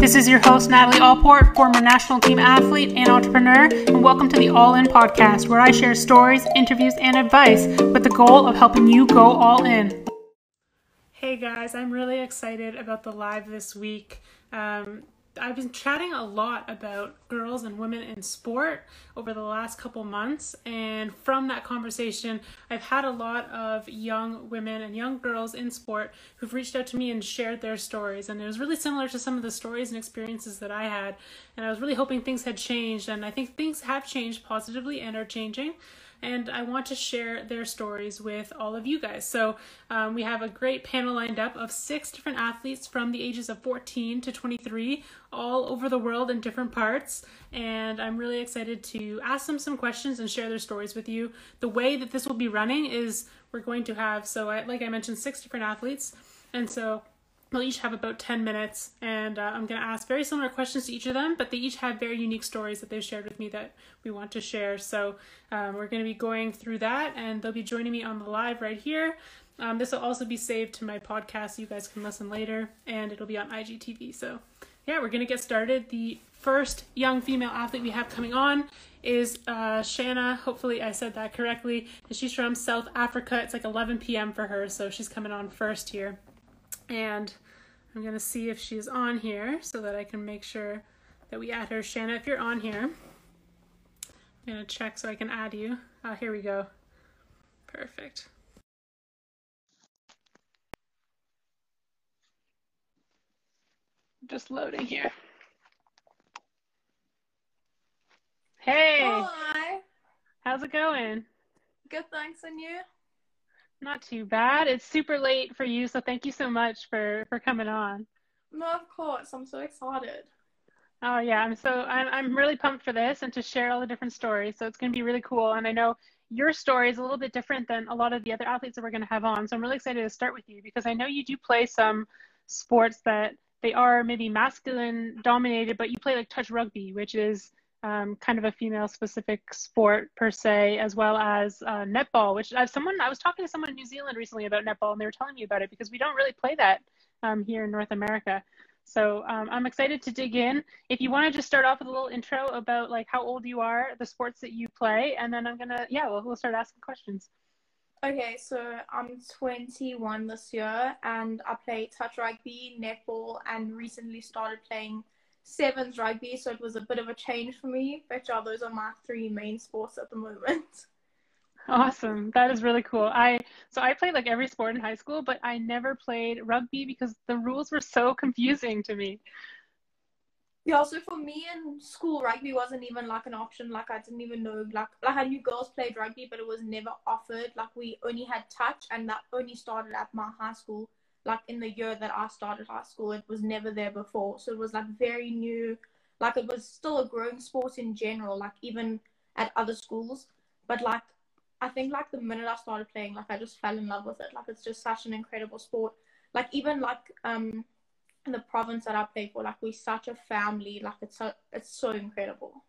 This is your host, Natalie Allport, former national team athlete and entrepreneur, and welcome to the All In Podcast, where I share stories, interviews, and advice with the goal of helping you go all in. Hey guys, I'm really excited about the live this week. I've been chatting a lot about girls and women in sport over the last couple months, and from that conversation I've had a lot of young women and young girls in sport who've reached out to me and shared their stories, and it was really similar to some of the stories and experiences that I had, and I was really hoping things had changed, and I think things have changed positively and are changing. And I want to share their stories with all of you guys. So we have a great panel lined up of 6 different athletes from the ages of 14 to 23, all over the world in different parts. And I'm really excited to ask them some questions and share their stories with you. The way that this will be running is we're going to have, like I mentioned, 6 different athletes. And so we'll each have about 10 minutes, and I'm going to ask very similar questions to each of them, but they each have very unique stories that they've shared with me that we want to share. So we're going to be going through that, and they'll be joining me on the live right here. This will also be saved to my podcast, so you guys can listen later, and it'll be on IGTV. So yeah, we're going to get started. The first young female athlete we have coming on is Shanna. Hopefully I said that correctly. And she's from South Africa. It's like 11 p.m. for her, so she's coming on first here. And I'm going to see if she's on here so that I can make sure that we add her. Shanna, if you're on here, I'm going to check so I can add you. Here we go. Perfect. Just loading here. Hey. Hi. How's it going? Good, thanks. And you? Not too bad. It's super late for you, so thank you so much for coming on. No, of course. I'm so excited. Oh yeah, I'm really pumped for this and to share all the different stories. So it's going to be really cool. And I know your story is a little bit different than a lot of the other athletes that we're going to have on. So I'm really excited to start with you because I know you do play some sports that they are maybe masculine dominated, but you play like touch rugby, which is kind of a female-specific sport per se, as well as netball, which I was talking to someone in New Zealand recently about netball, and they were telling me about it because we don't really play that here in North America. So I'm excited to dig in. If you want to just start off with a little intro about like how old you are, the sports that you play, and then we'll start asking questions. Okay, so I'm 21 this year, and I play touch rugby, netball, and recently started playing Sevens rugby, so it was a bit of a change for me, but yeah, those are my 3 main sports at the moment. Awesome, that is really cool. I played like every sport in high school, but I never played rugby because the rules were so confusing to me. Yeah, so for me in school, rugby wasn't even like an option. Like I didn't even know, like I knew girls played rugby, but it was never offered. Like we only had touch, and that only started at my high school. Like in the year that I started high school, it was never there before. So it was like very new, like it was still a growing sport in general, like even at other schools. But like, I think like the minute I started playing, like I just fell in love with it. Like it's just such an incredible sport. Like even like in the province that I play for, like we're such a family, like it's so incredible.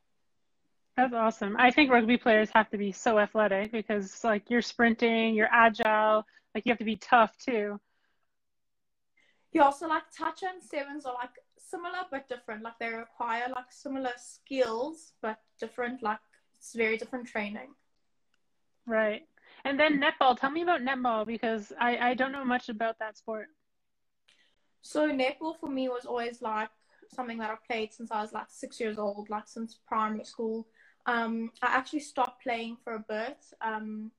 That's awesome. I think rugby players have to be so athletic because like you're sprinting, you're agile, like you have to be tough too. Yeah, so like touch and sevens are like similar but different. Like they require like similar skills but different, like it's very different training. Right. And then netball. Tell me about netball because I don't know much about that sport. So netball for me was always like something that I've played since I was like 6 years old, like since primary school. I actually stopped playing for a bit. When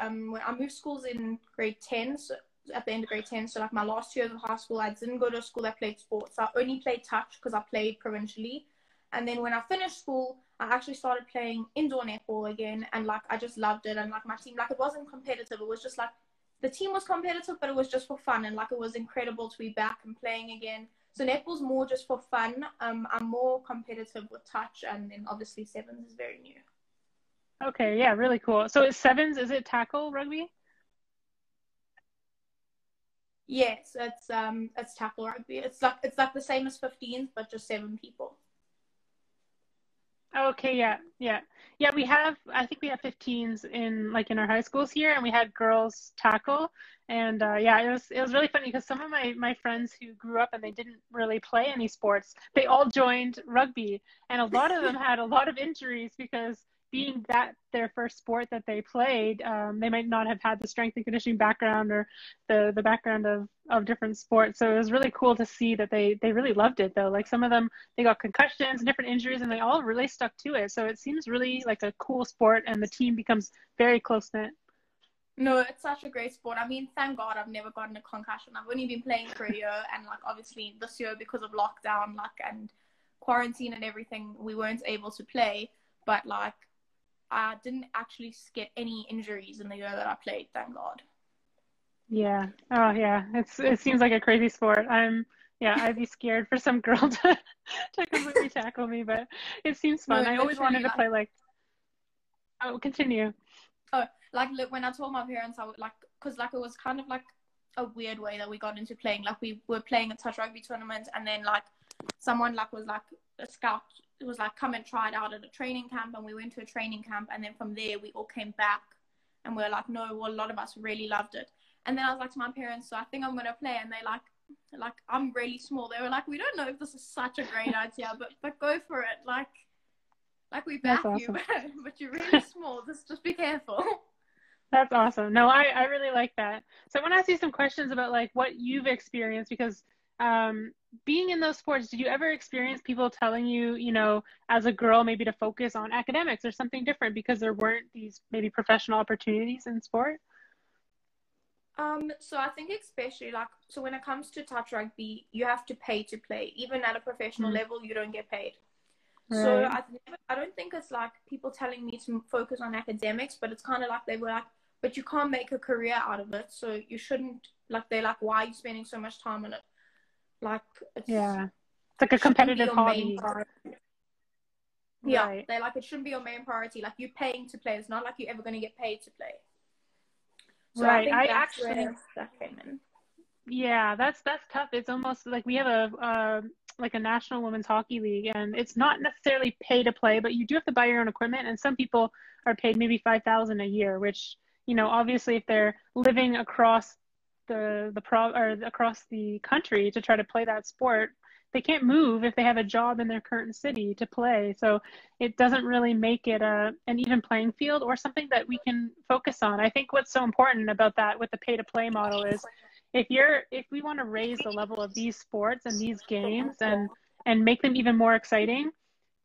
I moved schools in grade 10, so at the end of grade 10, so like my last year of high school, I didn't go to a school that played sports. I only played touch because I played provincially, and then when I finished school I actually started playing indoor netball again, and like I just loved it. And like my team, like it wasn't competitive, it was just like the team was competitive, but it was just for fun, and like it was incredible to be back and playing again. So netball's more just for fun. I'm more competitive with touch, and then obviously sevens is very new. Okay, yeah, really cool. So is sevens, is it tackle rugby? Yes, it's tackle rugby. It's like the same as 15s, but just 7 people. Okay. Yeah. We have, I think we have 15s in like in our high schools here, and we had girls tackle, and yeah, it was really funny because some of my friends who grew up and they didn't really play any sports, they all joined rugby, and a lot of them had a lot of injuries because being that their first sport that they played, they might not have had the strength and conditioning background or the background of different sports. So it was really cool to see that they really loved it though. Like some of them, they got concussions and different injuries, and they all really stuck to it. So it seems really like a cool sport, and the team becomes very close knit. No, it's such a great sport. I mean, thank God I've never gotten a concussion. I've only been playing for a year, and like obviously this year because of lockdown, like and quarantine and everything, we weren't able to play. But like, I didn't actually get any injuries in the year that I played, thank God. Yeah. Oh, yeah. It seems like a crazy sport. I'd be scared for some girl to completely tackle me, but it seems fun. No, I always wanted to play like... Oh, continue. Oh, like, look, when I told my parents, I would like... Because, like, it was kind of like a weird way that we got into playing. Like, we were playing a touch rugby tournament, and then, like, someone, like, was, like, a scout... It was like, come and try it out at a training camp, and we went to a training camp, and then from there we all came back and we were like, no, well, a lot of us really loved it. And then I was like to my parents, so I think I'm gonna play, and they like I'm really small. They were like, we don't know if this is such a great idea, but go for it. Like we back awesome. You, but you're really small. Just be careful. That's awesome. No, I really like that. So I want to ask you some questions about like what you've experienced, because being in those sports, did you ever experience people telling you, you know, as a girl, maybe to focus on academics or something different because there weren't these maybe professional opportunities in sport? So I think especially like, so when it comes to touch rugby, you have to pay to play. Even at a professional mm-hmm. level, you don't get paid. Right. So I don't think it's like people telling me to focus on academics, but it's kind of like they were like, but you can't make a career out of it. So you shouldn't, like, they're like, why are you spending so much time on it? Like, it's, yeah, it's like a competitive hobby. Yeah, right. They're like, it shouldn't be your main priority. Like, you're paying to play. It's not like you're ever going to get paid to play. So right. I actually, that came in. Yeah, that's tough. It's almost like we have a national women's hockey league, and it's not necessarily pay to play, but you do have to buy your own equipment. And some people are paid maybe $5,000 a year, which, you know, obviously if they're living across across the country to try to play that sport, they can't move if they have a job in their current city to play. So it doesn't really make it an even playing field or something that we can focus on. I think what's so important about that with the pay to play model is if we want to raise the level of these sports and these games and make them even more exciting,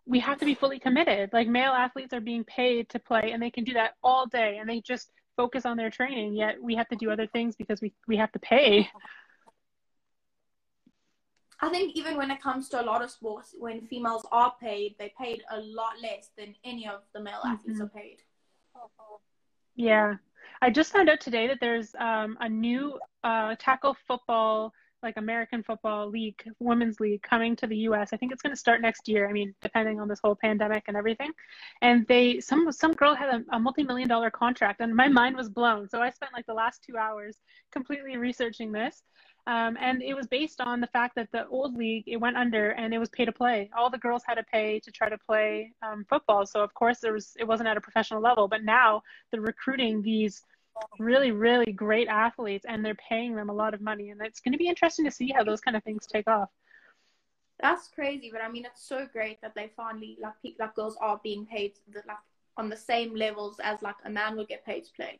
we have to be fully committed. Like, male athletes are being paid to play, and they can do that all day, and they just focus on their training, yet we have to do other things because we have to pay. I think even when it comes to a lot of sports, when females are paid, they're paid a lot less than any of the male athletes mm-hmm. are paid. Yeah. I just found out today that there's a new tackle football, like American football league, women's league coming to the US. I think it's going to start next year. I mean, depending on this whole pandemic and everything. And some girl had a multi-million-dollar contract, and my mind was blown. So I spent like the last 2 hours completely researching this. And it was based on the fact that the old league, it went under and it was pay to play. All the girls had to pay to try to play football. So of course it wasn't at a professional level, but now they're recruiting these really, really great athletes, and they're paying them a lot of money, and it's going to be interesting to see how those kind of things take off. That's crazy, but I mean, it's so great that they finally, like, people, like, girls are being paid like on the same levels as like a man would get paid to play.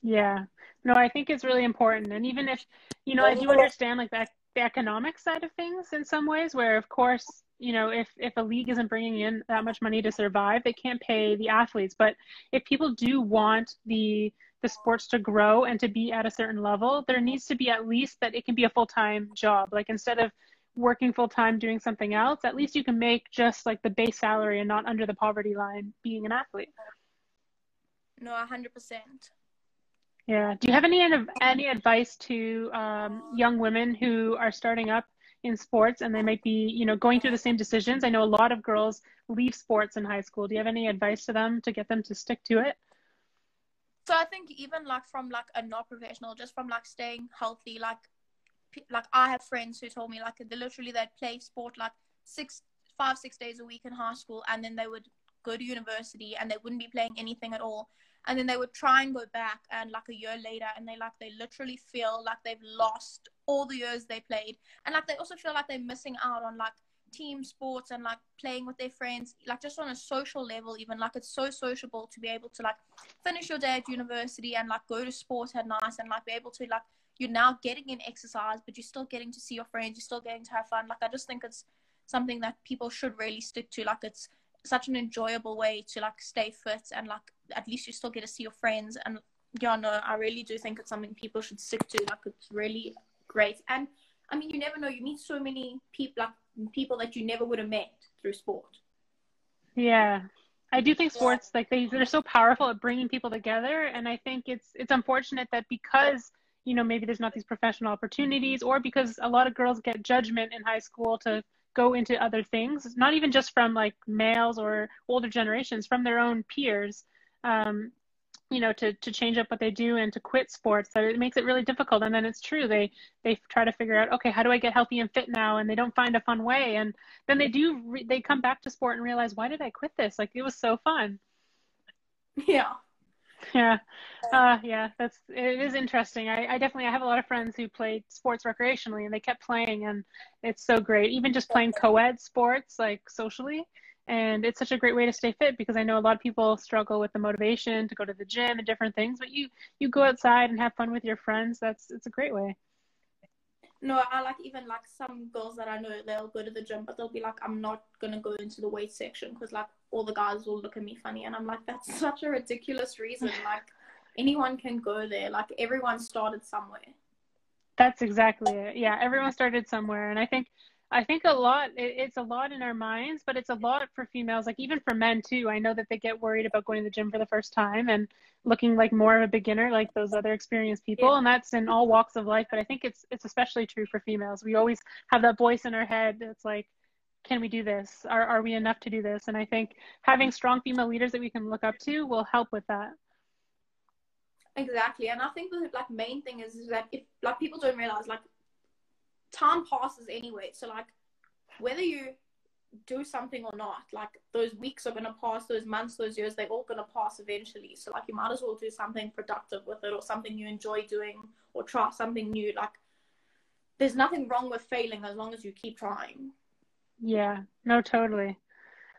Yeah, no, I think it's really important, and even if, you know, I do understand like that the economic side of things in some ways, where of course, you know, if a league isn't bringing in that much money to survive, they can't pay the athletes. But if people do want the sports to grow and to be at a certain level, there needs to be at least that it can be a full-time job. Like, instead of working full-time doing something else, at least you can make just like the base salary and not under the poverty line being an athlete. No, 100%. Yeah. Do you have any advice to young women who are starting up in sports, and they might be, you know, going through the same decisions? I know a lot of girls leave sports in high school. Do you have any advice to them to get them to stick to it? So I think even like from like a not professional, just from like staying healthy, like I have friends who told me like they literally they'd play sport like six 5-6 days a week in high school, and then they would go to university and they wouldn't be playing anything at all. And then they would try and go back, and like a year later, and they literally feel like they've lost all the years they played. And like, they also feel like they're missing out on like team sports and like playing with their friends, like just on a social level even. Like, it's so sociable to be able to like finish your day at university and like go to sport at night and like be able to like, you're now getting in exercise, but you're still getting to see your friends, you're still getting to have fun. Like, I just think it's something that people should really stick to. Like, it's such an enjoyable way to like stay fit, and like at least you still get to see your friends. And yeah, no, I really do think it's something people should stick to. Like, it's really great. And I mean, you never know, you meet so many people, like people that you never would have met through sport. Yeah, I do think sports, like they're so powerful at bringing people together. And I think it's unfortunate that because, you know, maybe there's not these professional opportunities, or because a lot of girls get judgment in high school to go into other things, not even just from like males or older generations, from their own peers, you know, to change up what they do and to quit sports. So it makes it really difficult. And then it's true, they try to figure out, okay, how do I get healthy and fit now? And they don't find a fun way. And then they come back to sport and realize, why did I quit this? Like, it was so fun. Yeah. Yeah. Yeah, it is interesting. I have a lot of friends who played sports recreationally, and they kept playing, and it's so great. Even just playing co-ed sports, like socially, and it's such a great way to stay fit, because I know a lot of people struggle with the motivation to go to the gym and different things, but you go outside and have fun with your friends. It's a great way. No, I like, even like some girls that I know, they'll go to the gym, but they'll be like, I'm not going to go into the weight section because like all the guys will look at me funny. And I'm like, that's such a ridiculous reason. Like, anyone can go there. Like, everyone started somewhere. That's exactly it. Yeah, everyone started somewhere. And I think a lot, it's a lot in our minds, but it's a lot for females, like even for men too. I know that they get worried about going to the gym for the first time and looking like more of a beginner, like those other experienced people. Yeah. And that's in all walks of life. But I think it's especially true for females. We always have that voice in our head that's like, can we do this? Are we enough to do this? And I think having strong female leaders that we can look up to will help with that. Exactly. And I think the like main thing is that if like people don't realize, like, time passes anyway, so like whether you do something or not, like those weeks are going to pass, those months, those years, they're all going to pass eventually. So like you might as well do something productive with it, or something you enjoy doing, or try something new. Like, there's nothing wrong with failing as long as you keep trying. Yeah, no, totally.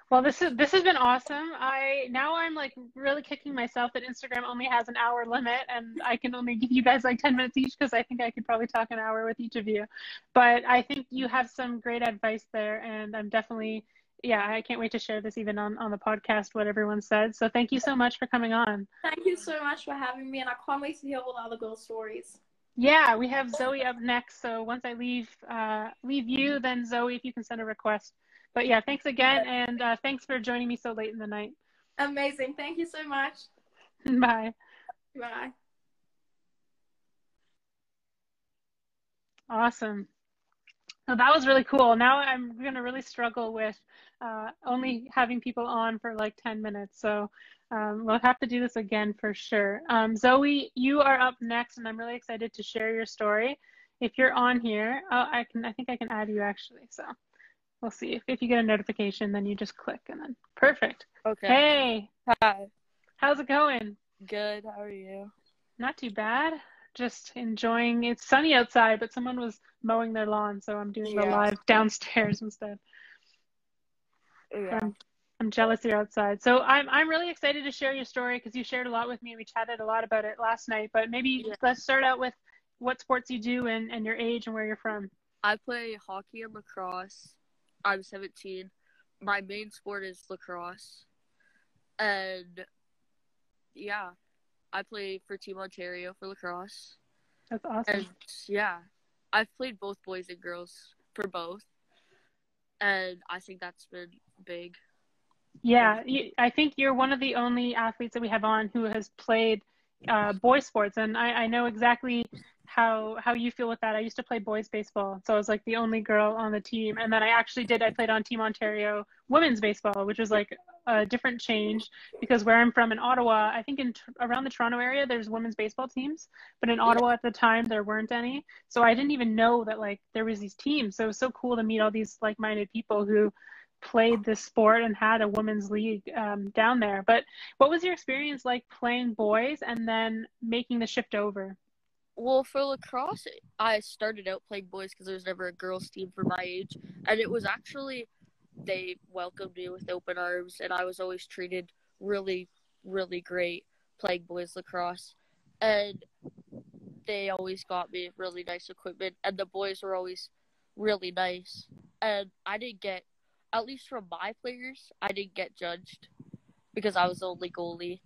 Well, this has been awesome. I'm like really kicking myself that Instagram only has an hour limit, and I can only give you guys like 10 minutes each, because I think I could probably talk an hour with each of you. But I think you have some great advice there, and I'm definitely, yeah, I can't wait to share this even on the podcast, what everyone said. So thank you so much for coming on. Thank you so much for having me, and I can't wait to hear all the other girls' stories. Yeah, we have Zoe up next. So once I leave you, then Zoe, if you can send a request. But yeah, thanks again, and thanks for joining me so late in the night. Amazing. Thank you so much. Bye. Bye. Awesome. So that was really cool. Now I'm going to really struggle with only having people on for like 10 minutes. So we'll have to do this again for sure. Zoe, you are up next, and I'm really excited to share your story. If you're on here, oh, I think I can add you actually, so. We'll see. If you get a notification, then you just click, and then perfect. Okay. Hey. Hi. How's it going? Good. How are you? Not too bad. Just enjoying. It's sunny outside, but someone was mowing their lawn, so I'm doing the live downstairs instead. Yeah. I'm jealous you're outside. So I'm really excited to share your story, because you shared a lot with me. We chatted a lot about it last night, but maybe let's start out with what sports you do and your age and where you're from. I play hockey and lacrosse. I'm 17. My main sport is lacrosse. And, yeah, I play for Team Ontario for lacrosse. That's awesome. And, yeah, I've played both boys and girls for both. And I think that's been big. Yeah, I think you're one of the only athletes that we have on who has played boy sports. And I know exactly how you feel with that. I used to play boys baseball, so I was like the only girl on the team, and then I played on Team Ontario women's baseball, which was like a different change, because where I'm from in Ottawa, I think around the Toronto area there's women's baseball teams, but in Ottawa at the time there weren't any, so I didn't even know that like there was these teams. So it was so cool to meet all these like-minded people who played this sport and had a women's league down there. But what was your experience like playing boys and then making the shift over? Well, for lacrosse, I started out playing boys because there was never a girls team for my age. And it was actually, they welcomed me with open arms, and I was always treated really, really great playing boys lacrosse. And they always got me really nice equipment, and the boys were always really nice. And I didn't get, at least from my players, I didn't get judged because I was the only goalie.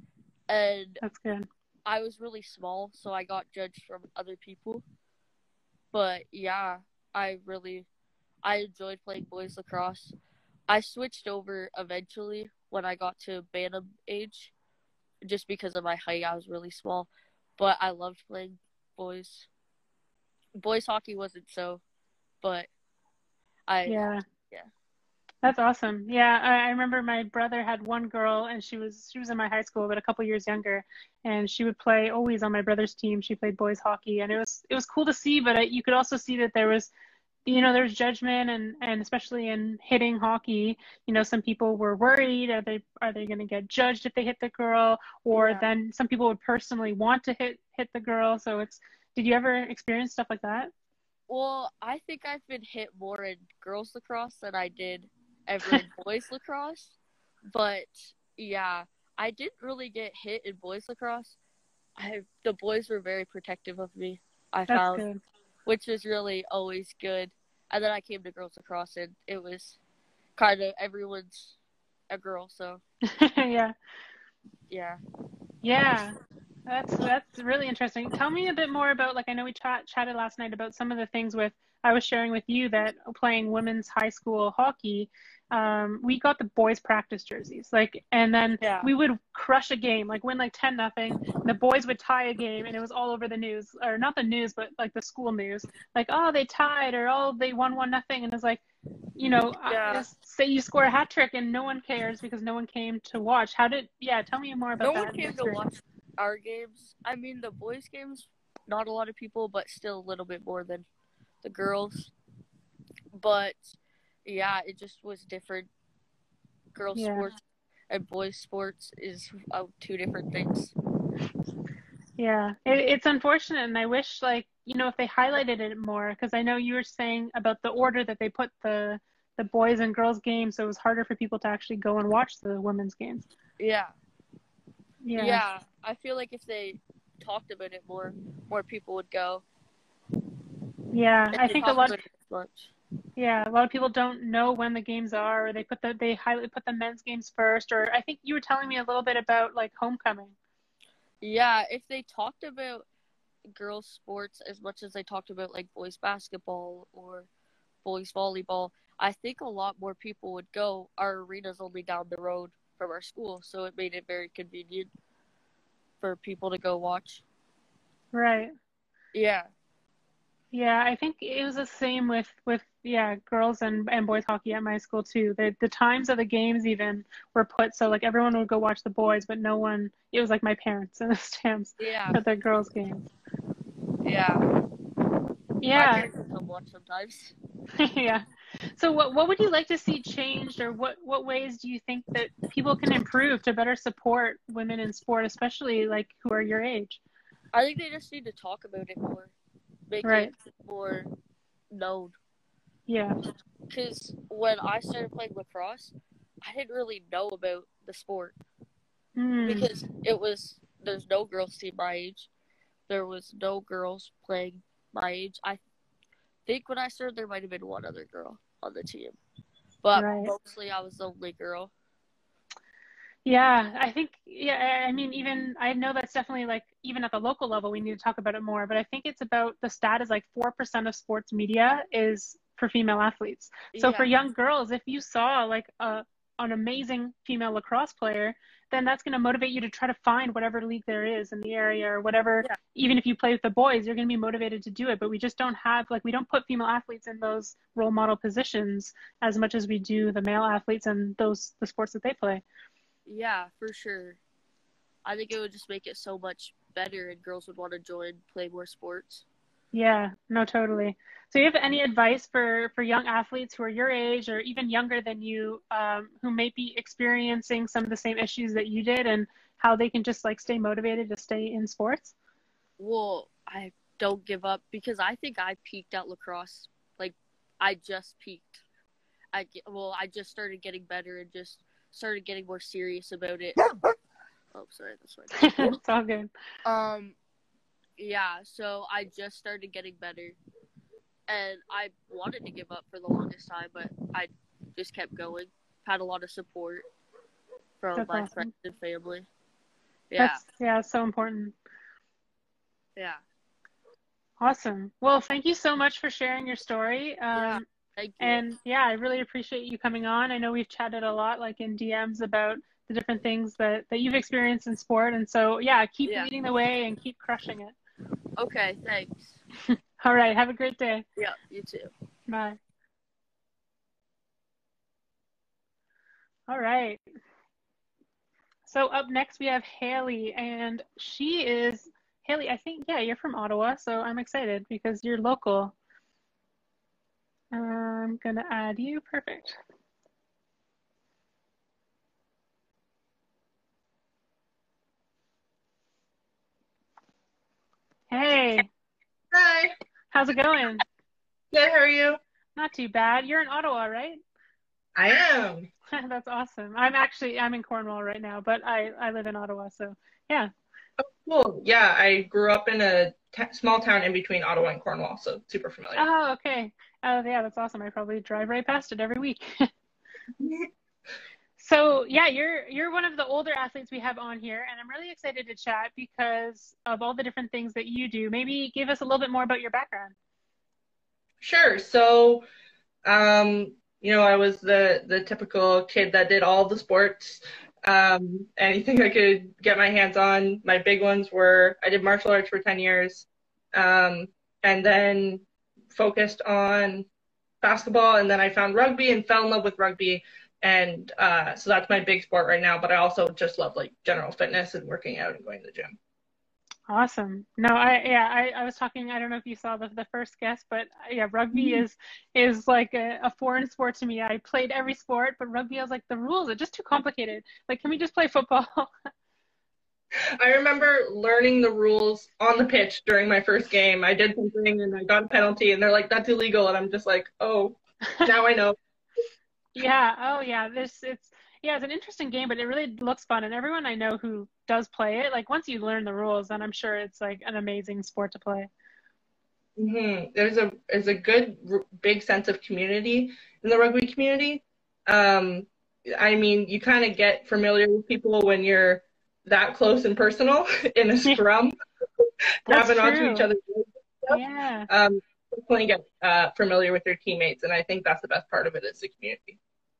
And that's good. I was really small, so I got judged from other people. But yeah, I enjoyed playing boys lacrosse. I switched over eventually when I got to Bantam age, just because of my height. I was really small, but I loved playing boys. Boys hockey wasn't so, but yeah. That's awesome. Yeah, I remember my brother had one girl, and she was in my high school, but a couple years younger, and she would play always on my brother's team. She played boys hockey, and it was cool to see, but you could also see that there was, you know, there's judgment, and especially in hitting hockey, you know, some people were worried, are they going to get judged if they hit the girl, or yeah. Then some people would personally want to hit the girl. So did you ever experience stuff like that? Well, I think I've been hit more in girls lacrosse than I did ever in boys lacrosse, but yeah, I didn't really get hit in boys lacrosse. The boys were very protective of me, I That's found good. Which was really always good. And then I came to girls lacrosse, and it was kind of everyone's a girl, so. Yeah. That's really interesting. Tell me a bit more about, like, I know we chatted last night about some of the things I was sharing with you that playing women's high school hockey, we got the boys practice jerseys, like, and then we would crush a game, like win like 10-0. The boys would tie a game, and it was all over the news, or not the news, but like the school news, like, oh, they tied, or oh, they won 1-0, and it's like, you know, just say you score a hat trick and no one cares because no one came to watch. Tell me more about that. No one came to watch our games. I mean, the boys' games, not a lot of people, but still a little bit more than the girls. But yeah, it just was different. Girls sports and boys sports is two different things. Yeah, it's unfortunate, and I wish, like, you know, if they highlighted it more, because I know you were saying about the order that they put the boys and girls games, so it was harder for people to actually go and watch the women's games. Yeah, I feel like if they talked about it more people would go. Yeah, I think a lot of people don't know when the games are, or they highly put the men's games first, or I think you were telling me a little bit about, like, homecoming. Yeah, if they talked about girls' sports as much as they talked about, like, boys' basketball or boys' volleyball, I think a lot more people would go. Our arena's only down the road from our school, so it made it very convenient for people to go watch. Right. Yeah. Yeah, I think it was the same with girls and boys hockey at my school too. The times of the games even were put so, like, everyone would go watch the boys, but no one. It was like my parents in the stands at the girls' games. Yeah. Yeah. My parents come watch sometimes. Yeah. So what would you like to see changed, or what ways do you think that people can improve to better support women in sport, especially, like, who are your age? I think they just need to talk about it more. Make it more known. Yeah. Because when I started playing lacrosse, I didn't really know about the sport. Because there's no girls team my age. There was no girls playing my age. I think when I started, there might have been one other girl on the team. But mostly I was the only girl. Yeah, I think, I mean, even, I know that's definitely, like, even at the local level, we need to talk about it more, but I think it's about, the stat is like 4% of sports media is for female athletes. So for young girls, if you saw, like, an amazing female lacrosse player, then that's going to motivate you to try to find whatever league there is in the area or whatever. Yeah. Even if you play with the boys, you're going to be motivated to do it. But we just don't have, like, we don't put female athletes in those role model positions as much as we do the male athletes and the sports that they play. Yeah, for sure. I think it would just make it so much better, and girls would want to join, play more sports. Yeah, no, totally. So you have any advice for young athletes who are your age or even younger than you, who may be experiencing some of the same issues that you did, and how they can just like stay motivated to stay in sports? Well, I don't give up, because I think I peaked at lacrosse. Like, I just peaked. I just started getting better and just started getting more serious about it. Oh, sorry, that's right. It's all good. Yeah, so I just started getting better. And I wanted to give up for the longest time, but I just kept going. Had a lot of support from my friends and family. Yeah. Yeah, so important. Yeah. Awesome. Well, thank you so much for sharing your story. Yeah, thank you. And yeah, I really appreciate you coming on. I know we've chatted a lot, like in DMs, about the different things that you've experienced in sport. And so, yeah, keep leading the way and keep crushing it. Okay, thanks. All right. Have a great day. Yeah, you too. Bye. All right. So up next we have Haley, and Haley, I think, yeah, you're from Ottawa. So I'm excited because you're local. I'm going to add you. Perfect. Hey. Hi. How's it going? Good, how are you? Not too bad. You're in Ottawa, right? I am. That's awesome. I'm in Cornwall right now, but I live in Ottawa, so yeah. Oh, cool. Yeah, I grew up in a small town in between Ottawa and Cornwall, so super familiar. Oh, okay. Oh, yeah, that's awesome. I probably drive right past it every week. So yeah, you're one of the older athletes we have on here, and I'm really excited to chat because of all the different things that you do. Maybe give us a little bit more about your background. Sure. So, I was the typical kid that did all the sports, anything I could get my hands on. My big ones were, I did martial arts for 10 years, and then focused on basketball, and then I found rugby and fell in love with rugby. And so that's my big sport right now, but I also just love like general fitness and working out and going to the gym. Awesome. No, I was talking, I don't know if you saw the first guest, but yeah, rugby is like a foreign sport to me. I played every sport, but rugby, I was like, the rules are just too complicated. Like, can we just play football? I remember learning the rules on the pitch during my first game. I did something and I got a penalty and they're like, that's illegal. And I'm just like, oh, now I know. Yeah. Oh, yeah. It's an interesting game, but it really looks fun. And everyone I know who does play it, like once you learn the rules, then I'm sure it's like an amazing sport to play. Mm-hmm. There's a good big sense of community in the rugby community. I mean, you kind of get familiar with people when you're that close and personal in a scrum, grabbing onto each other. Yeah. Definitely get familiar with your teammates, and I think that's the best part of it is the community.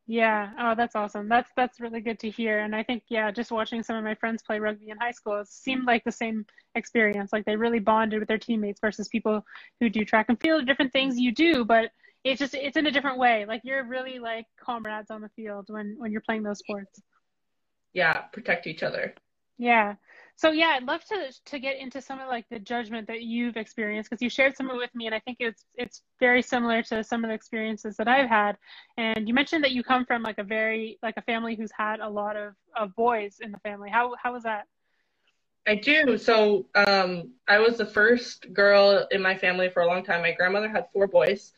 Yeah. Oh, that's awesome. That's really good to hear. And I think, yeah, just watching some of my friends play rugby in high school, it seemed like the same experience. Like they really bonded with their teammates versus people who do track and field, different things you do, but it's in a different way. Like you're really like comrades on the field when you're playing those sports. Yeah. Protect each other. Yeah. So yeah, I'd love to get into some of like the judgment that you've experienced, because you shared some of it with me, and I think it's very similar to some of the experiences that I've had. And you mentioned that you come from like a family who's had a lot of boys in the family. How was that? I do. So I was the first girl in my family for a long time. My grandmother had 4 boys.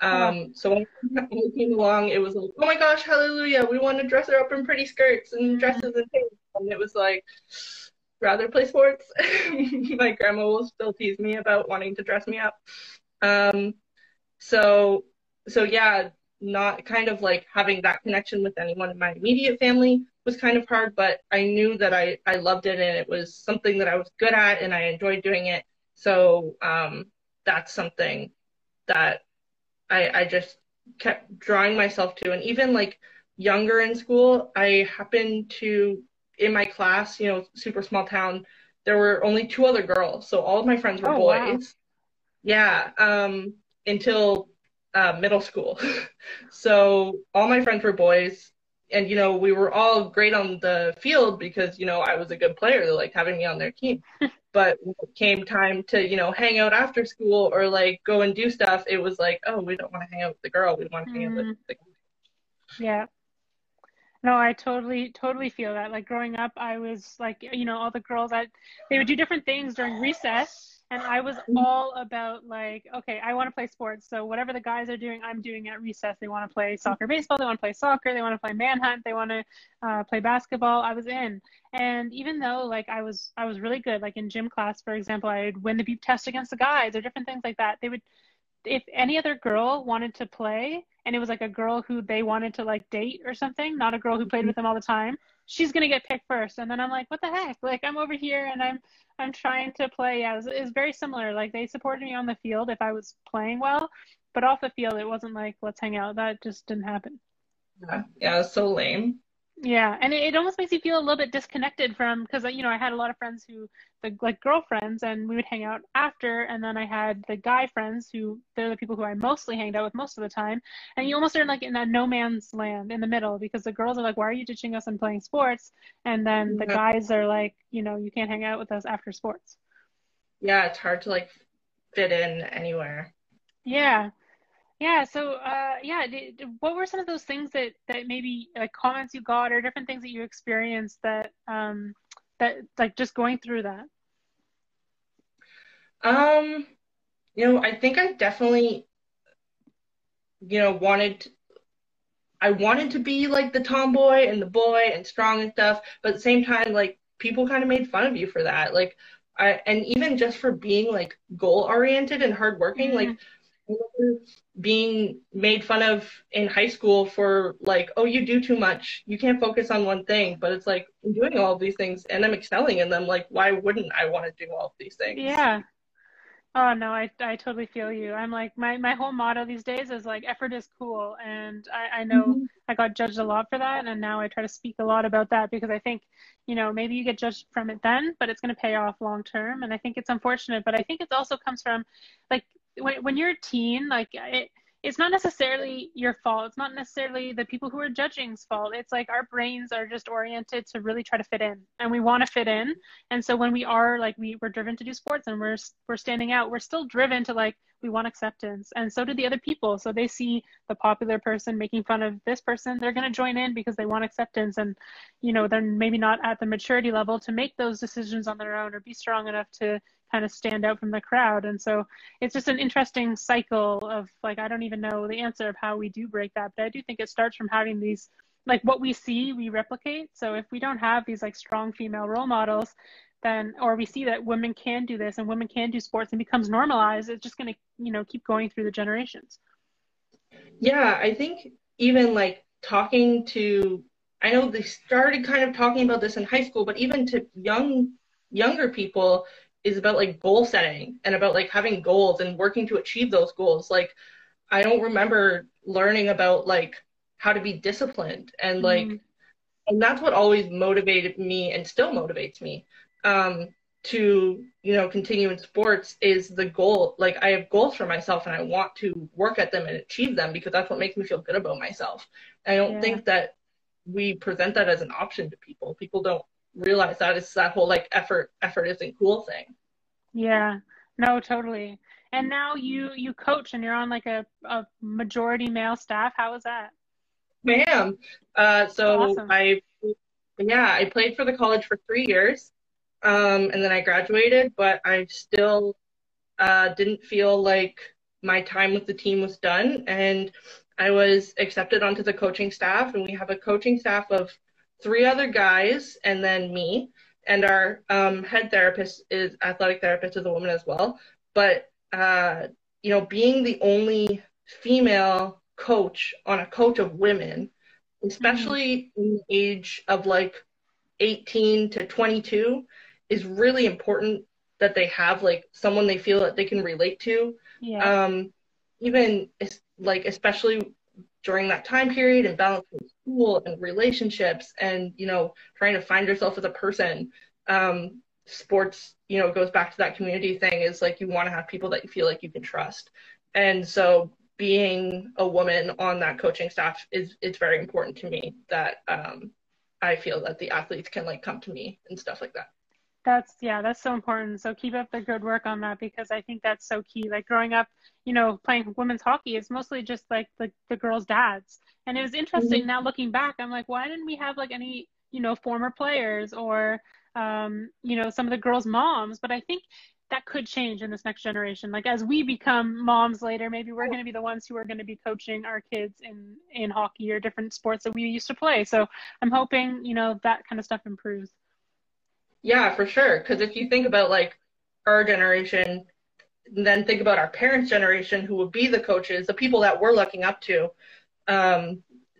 So when we came along, it was like, oh my gosh, hallelujah, we want to dress her up in pretty skirts and dresses and things. And it was like, rather play sports. My grandma will still tease me about wanting to dress me up. So yeah, not kind of like having that connection with anyone in my immediate family was kind of hard, but I knew that I loved it and it was something that I was good at and I enjoyed doing it. So that's something that I just kept drawing myself to. And even like younger in school, I happened to, in my class, super small town, there were only 2 other girls. So all of my friends were boys. Wow. Yeah. Until middle school. So all my friends were boys. And, we were all great on the field because, I was a good player. They liked having me on their team. But when it came time to, you know, hang out after school or like go and do stuff, it was like, oh, we don't want to hang out with the girl. We want to hang out with the guy. Yeah. No, I totally feel that. Like growing up, I was like, you know, all the girls that they would do different things during recess. And I was all about like, okay, I want to play sports. So whatever the guys are doing, I'm doing at recess. They want to play soccer, baseball. They want to play soccer. They want to play manhunt. They want to play basketball. I was in. And even though like I was really good, like in gym class, for example, I'd win the beep test against the guys or different things like that. They would, if any other girl wanted to play and it was like a girl who they wanted to like date or something, not a girl who played with them all the time, she's going to get picked first. And then I'm like, what the heck? Like, I'm over here and I'm trying to play. Yeah, it was very similar. Like they supported me on the field if I was playing well, but off the field, it wasn't like, let's hang out. That just didn't happen. Yeah, it was so lame. Yeah. And it almost makes you feel a little bit disconnected from, because, you know, I had a lot of friends who like girlfriends and we would hang out after. And then I had the guy friends who they're the people who I mostly hanged out with most of the time. And you almost are like in that no man's land in the middle, because the girls are like, why are you ditching us and playing sports? And then the guys are like, you know, you can't hang out with us after sports. Yeah. It's hard to like fit in anywhere. Yeah. Yeah. So, what were some of those things that maybe like comments you got or different things that you experienced that like just going through that? You know, I think I definitely, you know, I wanted to be like the tomboy and the boy and strong and stuff, but at the same time, like people kind of made fun of you for that. Like and even just for being like goal oriented and hardworking, like being made fun of in high school for like, oh, you do too much, you can't focus on one thing. But it's like, I'm doing all of these things and I'm excelling in them. Like, why wouldn't I want to do all of these things? Yeah. Oh no, I totally feel you. I'm like, my whole motto these days is like, effort is cool. And I know I got judged a lot for that. And now I try to speak a lot about that, because I think, you know, maybe you get judged from it then, but it's going to pay off long term. And I think it's unfortunate, but I think it also comes from like, when you're a teen, like it's not necessarily your fault. It's not necessarily the people who are judging's fault. It's like our brains are just oriented to really try to fit in, and we want to fit in. And so when we are like, we're driven to do sports and we're standing out, we're still driven to like, we want acceptance. And so do the other people. So they see the popular person making fun of this person, they're going to join in because they want acceptance. And, you know, they're maybe not at the maturity level to make those decisions on their own or be strong enough to kind of stand out from the crowd. And so it's just an interesting cycle of like, I don't even know the answer of how we do break that, but I do think it starts from having these, like what we see, we replicate. So if we don't have these like strong female role models, then, or we see that women can do this and women can do sports and becomes normalized, it's just going to, you know, keep going through the generations. Yeah. I think even like I know they started kind of talking about this in high school, but even to younger people, is about like goal setting and about like having goals and working to achieve those goals. Like, I don't remember learning about like how to be disciplined and like, and that's what always motivated me and still motivates me to, you know, continue in sports is the goal. Like, I have goals for myself and I want to work at them and achieve them because that's what makes me feel good about myself. I don't think that we present that as an option to people. People don't realize that it's that whole like effort isn't cool thing. Yeah, no, totally. And now you coach and you're on like a majority male staff. How was that? I am. Awesome. I played for the college for 3 years, and then I graduated, but I still didn't feel like my time with the team was done, and I was accepted onto the coaching staff, and we have a coaching staff of 3 other guys and then me, and our athletic therapist is a woman as well. But, you know, being the only female coach on a coach of women, especially in the age of like 18 to 22, is really important that they have like someone they feel that they can relate to. Yeah. Even like, especially during that time period and balancing school and relationships and, you know, trying to find yourself as a person, sports, you know, goes back to that community thing, is like, you want to have people that you feel like you can trust. And so being a woman on that coaching staff it's very important to me that I feel that the athletes can like come to me and stuff like that. That's so important. So keep up the good work on that, because I think that's so key. Like growing up, you know, playing women's hockey is mostly just like the girls' dads. And it was interesting now looking back, I'm like, why didn't we have like any, you know, former players or, you know, some of the girls' moms? But I think that could change in this next generation. Like as we become moms later, maybe we're going to be the ones who are going to be coaching our kids in hockey or different sports that we used to play. So I'm hoping, you know, that kind of stuff improves. Yeah, for sure. Because if you think about like our generation, then think about our parents' generation, who would be the coaches, the people that we're looking up to.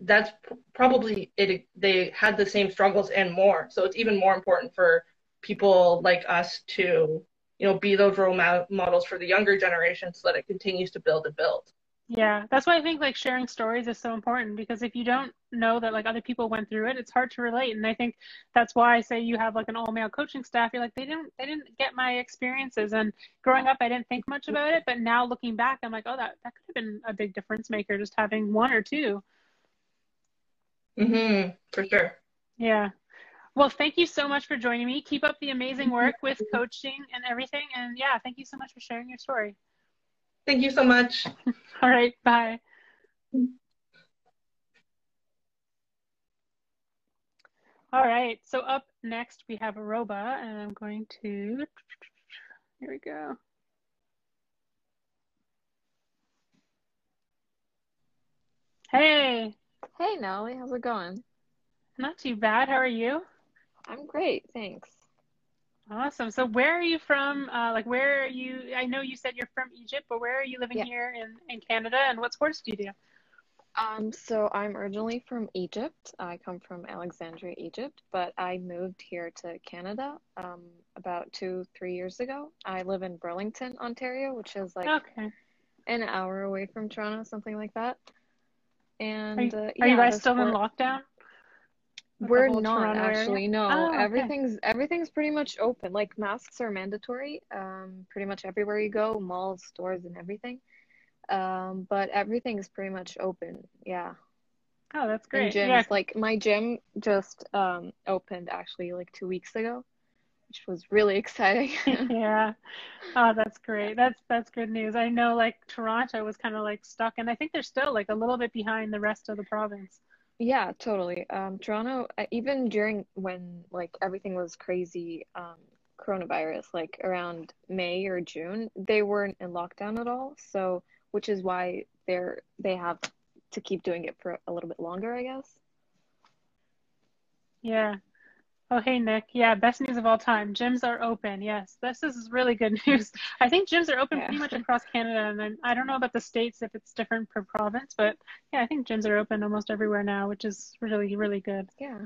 That's probably it. They had the same struggles and more. So it's even more important for people like us to, you know, be those role models for the younger generation, so that it continues to build and build. Yeah, that's why I think like sharing stories is so important, because if you don't know that like other people went through it, it's hard to relate. And I think that's why I say you have like an all male coaching staff. You're like, they didn't get my experiences. And growing up, I didn't think much about it. But now looking back, I'm like, oh, that could have been a big difference maker, just having one or two. For sure. Yeah. Well, thank you so much for joining me. Keep up the amazing work with coaching and everything. And yeah, thank you so much for sharing your story. Thank you so much. All right. Bye. All right. So up next, we have Aroba, and I'm going to, here we go. Hey. Hey, Natalie. How's it going? Not too bad. How are you? I'm great. Thanks. Awesome. So where are you from? Where are you? I know you said you're from Egypt, but where are you living here in Canada, and what sports do you do? So I'm originally from Egypt. I come from Alexandria, Egypt, but I moved here to Canada about 2-3 years ago. I live in Burlington, Ontario, which is like an hour away from Toronto, something like that. And are you guys still in lockdown? We're not actually, no. Everything's pretty much open. Like masks are mandatory, pretty much everywhere you go, malls, stores, and everything. But everything's pretty much open. Yeah. Oh, that's great. And gyms, like my gym just opened actually like 2 weeks ago, which was really exciting. Yeah. Oh, that's great. That's good news. I know like Toronto was kind of like stuck, and I think they're still like a little bit behind the rest of the province. Yeah, totally. Toronto, even during when like everything was crazy, coronavirus, like around May or June, they weren't in lockdown at all. So, which is why they have to keep doing it for a little bit longer, I guess. Yeah. Oh, hey, Nick. Yeah, best news of all time. Gyms are open. Yes, this is really good news. I think gyms are open pretty much across Canada. And I don't know about the states, if it's different per province. But, yeah, I think gyms are open almost everywhere now, which is really, really good. Yeah,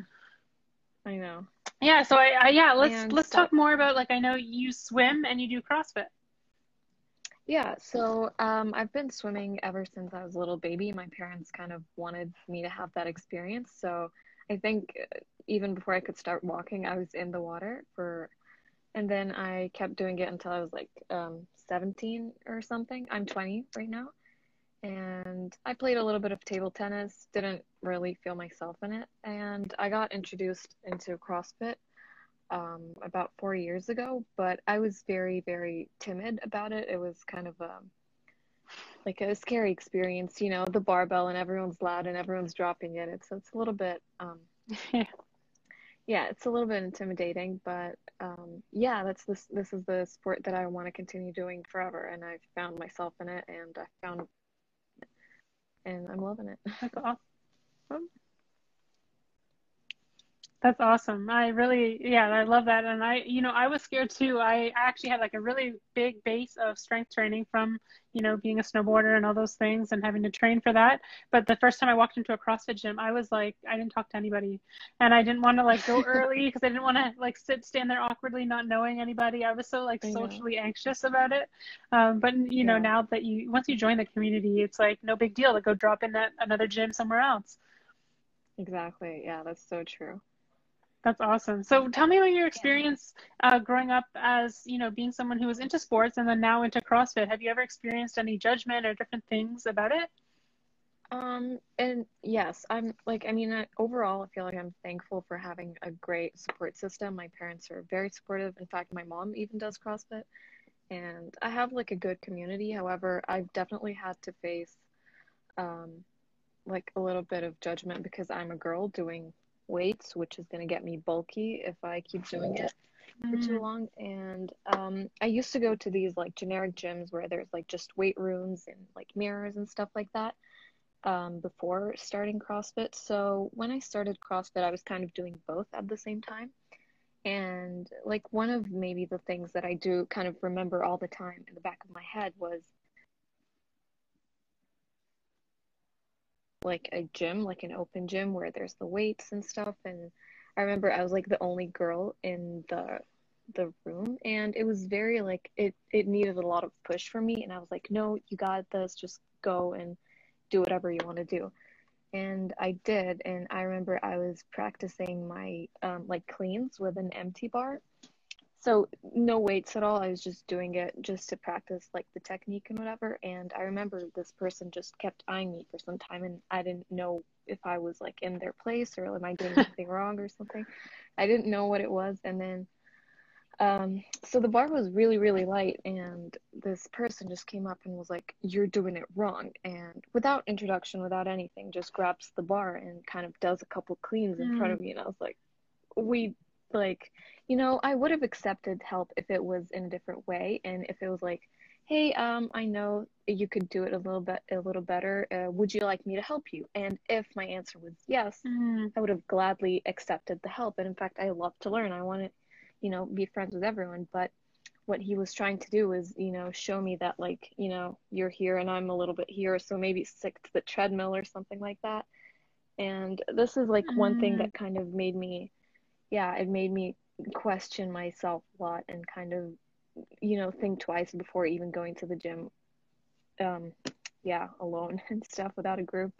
I know. Yeah, so, let's talk more about, like, I know you swim and you do CrossFit. Yeah, so I've been swimming ever since I was a little baby. My parents kind of wanted me to have that experience, so I think even before I could start walking, I was in the water and then I kept doing it until I was like 17 or something. I'm 20 right now. And I played a little bit of table tennis, didn't really feel myself in it. And I got introduced into CrossFit about 4 years ago, but I was very, very timid about it. It was kind of a scary experience, you know, the barbell and everyone's loud and everyone's dropping it. It's a little bit, it's a little bit intimidating, but this is the sport that I want to continue doing forever. And I've found myself in it and I'm loving it. That's awesome. That's awesome. I love that. And I was scared too. I actually had like a really big base of strength training from, you know, being a snowboarder and all those things and having to train for that. But the first time I walked into a CrossFit gym, I was like, I didn't talk to anybody, and I didn't want to like go early because I didn't want to like stand there awkwardly, not knowing anybody. I was so like socially anxious about it. But you know, now that once you join the community, it's like no big deal to go drop in at another gym somewhere else. Exactly. Yeah, that's so true. That's awesome. So tell me about your experience growing up as, you know, being someone who was into sports and then now into CrossFit. Have you ever experienced any judgment or different things about it? And yes, overall, I feel like I'm thankful for having a great support system. My parents are very supportive. In fact, my mom even does CrossFit, and I have like a good community. However, I've definitely had to face, like a little bit of judgment because I'm a girl doing weights, which is going to get me bulky if I keep doing it for too long. And I used to go to these like generic gyms where there's like just weight rooms and like mirrors and stuff like that. Before starting CrossFit. So when I started CrossFit, I was kind of doing both at the same time. And like one of maybe the things that I do kind of remember all the time in the back of my head was like a gym, like an open gym where there's the weights and stuff. And I remember I was like the only girl in the room, and it was very like, it needed a lot of push from me. And I was like, no, you got this, just go and do whatever you want to do. And I did. And I remember I was practicing my like cleans with an empty bar. So no weights at all. I was just doing it just to practice like the technique and whatever. And I remember this person just kept eyeing me for some time, and I didn't know if I was like in their place or am I doing something wrong or something. I didn't know what it was. And then so the bar was really, really light, and this person just came up and was like, you're doing it wrong. And without introduction, without anything, just grabs the bar and kind of does a couple cleans in front of me. And I was like, I would have accepted help if it was in a different way. And if it was like, hey, I know you could do it a little better. Would you like me to help you? And if my answer was yes, I would have gladly accepted the help. And in fact, I love to learn. I want to be friends with everyone. But what he was trying to do was, show me that like, you're here and I'm a little bit here. So maybe stick to the treadmill or something like that. And this is like one thing that kind of made me, it made me question myself a lot and kind of, think twice before even going to the gym. Alone and stuff without a group.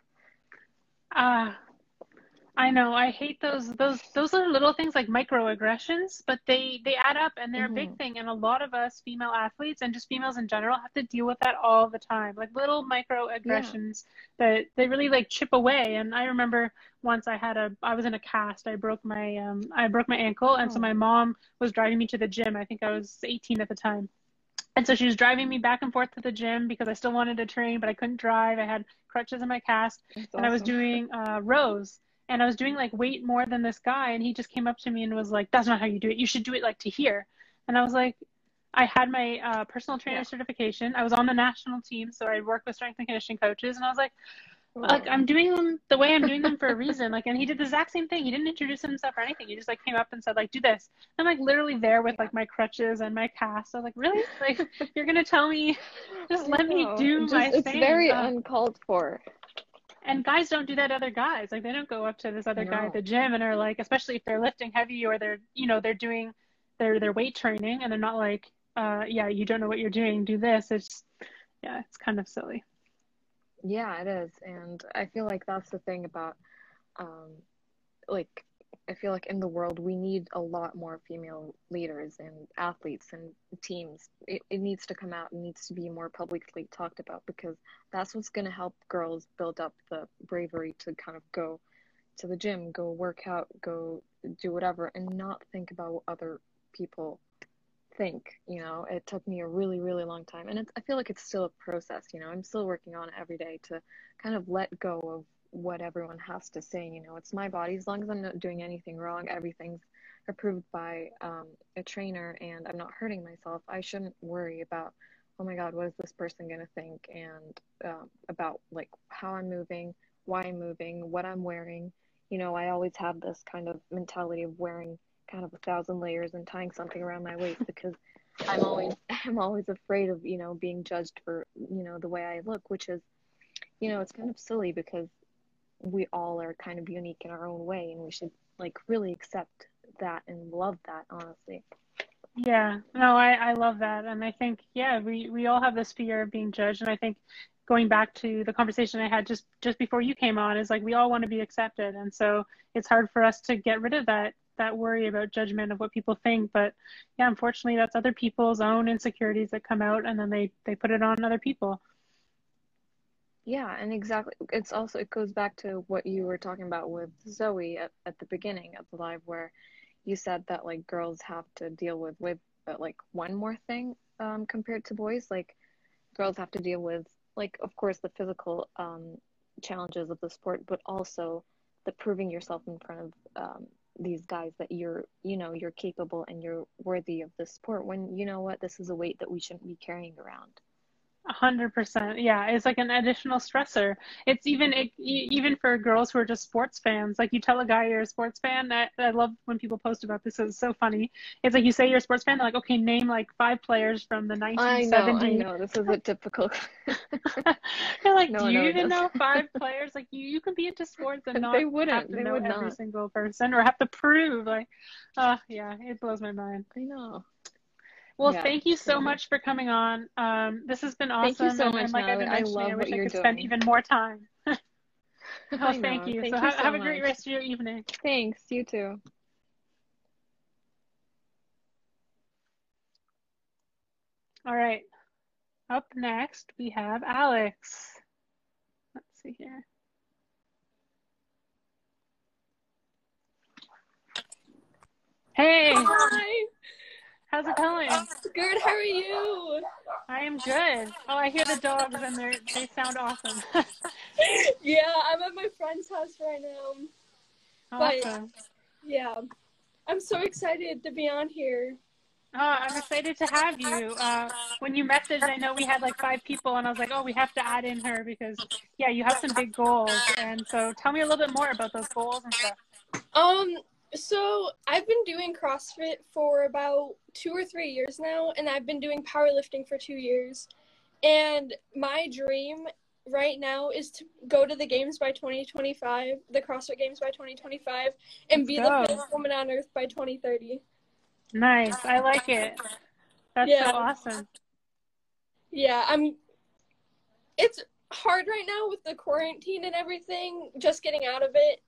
I know. I hate those are little things like microaggressions, but they add up, and they're a big thing. And a lot of us female athletes and just females in general have to deal with that all the time. Like little microaggressions that they really like chip away. And I remember once I was in a cast. I broke my ankle. And so my mom was driving me to the gym. I think I was 18 at the time. And so she was driving me back and forth to the gym because I still wanted to train, but I couldn't drive. I had crutches in my cast. That's awesome. And I was doing rows. And I was doing like weight more than this guy. And he just came up to me and was like, that's not how you do it. You should do it like to here. And I was like, I had my personal trainer certification. I was on the national team. So I worked with strength and conditioning coaches. And I was like, I'm doing them the way I'm doing them for a reason. Like, and he did the exact same thing. He didn't introduce himself or anything. He just like came up and said like, do this. And I'm like literally there with like my crutches and my cast. I was like, really? Like, you're going to tell me, just let me do my thing. It's very uncalled for. And guys don't do that to other guys. Like, they don't go up to this other guy at the gym and are like, especially if they're lifting heavy or they're, they're doing their weight training, and they're not like, you don't know what you're doing. Do this. It's, it's kind of silly. Yeah, it is. And I feel like that's the thing about, I feel like in the world, we need a lot more female leaders and athletes and teams. It needs to come out and needs to be more publicly talked about, because that's what's going to help girls build up the bravery to kind of go to the gym, go work out, go do whatever, and not think about what other people think. It took me a really, really long time. And I feel like it's still a process. I'm still working on it every day to kind of let go of what everyone has to say. It's my body. As long as I'm not doing anything wrong, everything's approved by a trainer, and I'm not hurting myself, I shouldn't worry about, oh my god, what is this person gonna think, and about like how I'm moving, why I'm moving, what I'm wearing. I always have this kind of mentality of wearing kind of 1,000 layers and tying something around my waist because I'm always afraid of being judged for the way I look, which is it's kind of silly because we all are kind of unique in our own way, and we should like really accept that and love that, honestly. Yeah, no, I love that. And I think, we all have this fear of being judged. And I think going back to the conversation I had just before you came on is like, we all want to be accepted. And so it's hard for us to get rid of that worry about judgment of what people think. But yeah, unfortunately that's other people's own insecurities that come out, and then they put it on other people. Yeah, and exactly. It's also, it goes back to what you were talking about with Zoe at the beginning of the live, where you said that like girls have to deal with like one more thing compared to boys. Like girls have to deal with like, of course, the physical challenges of the sport, but also the proving yourself in front of these guys that you're capable and you're worthy of this sport. When you know what, this is a weight that we shouldn't be carrying around. 100%. Yeah. It's like an additional stressor. It's even for girls who are just sports fans. Like you tell a guy you're a sports fan. I love when people post about this. It's so funny. It's like you say you're a sports fan. They're like, okay, name like 5 players from the 1970s. I know. This is a typical. They're like, no, do you even know 5 players? Like you can be into sports and not have to know every single person or have to prove. Like, yeah, it blows my mind. I know. Well, yeah, thank you so much for coming on. This has been awesome. Thank you so much, and like Natalie, I wish I could spend even more time. Oh, thank you. Have a great rest of your evening. Thanks. You too. All right. Up next, we have Alex. Let's see here. Hey. Hi. How's it going? Oh, good. How are you? I am good. Oh, I hear the dogs and they sound awesome. Yeah, I'm at my friend's house right now. Awesome. But, yeah, I'm so excited to be on here. Oh, I'm excited to have you. When you messaged, I know we had like 5 people, and I was like, oh, we have to add in her because, yeah, you have some big goals. And so tell me a little bit more about those goals and stuff. So I've been doing CrossFit for about 2 or 3 years now, and I've been doing powerlifting for 2 years. And my dream right now is to go to the games by 2025, the CrossFit Games by 2025, and be the best woman on earth by 2030. Nice. I like it. That's so awesome. Yeah, it's hard right now with the quarantine and everything, just getting out of it.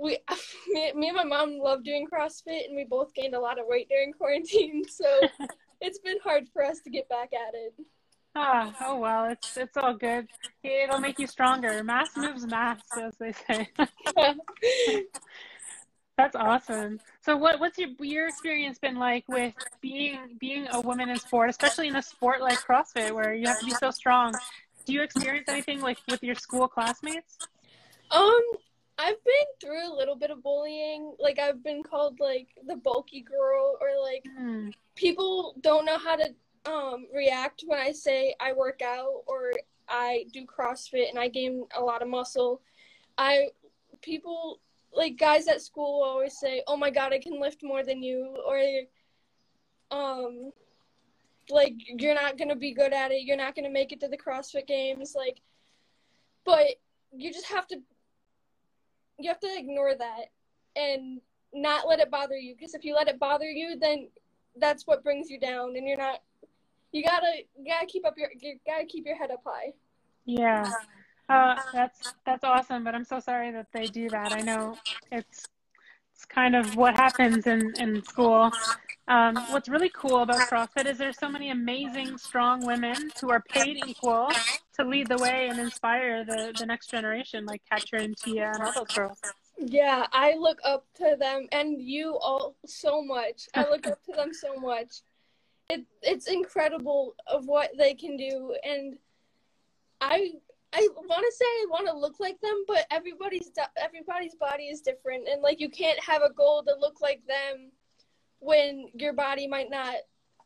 Me and my mom love doing CrossFit, and we both gained a lot of weight during quarantine, so it's been hard for us to get back at it. Oh well, it's all good. It'll make you stronger. Mass moves mass, as they say. That's awesome. So what's your experience been like with being a woman in sport, especially in a sport like CrossFit where you have to be so strong? Do you experience anything like with your school classmates? I've been through a little bit of bullying. Like, I've been called, like, the bulky girl, or, like, people don't know how to react when I say I work out or I do CrossFit and I gain a lot of muscle. People, like, guys at school always say, oh, my God, I can lift more than you, or, like, you're not going to be good at it. You're not going to make it to the CrossFit Games. Like, but you just have to... You have to ignore that and not let it bother you, because if you let it bother you, then that's what brings you down, and you gotta keep up your head up high. Yeah, that's awesome. But I'm so sorry that they do that. I know it's kind of what happens in school. What's really cool about CrossFit is there's so many amazing, strong women who are paid equal to lead the way and inspire the next generation, like Katrin, Tia, and all those girls. Yeah, I look up to them and you all so much. I look up to them so much. It's incredible of what they can do, and I want to say I want to look like them, but everybody's body is different, and like you can't have a goal to look like them when your body might not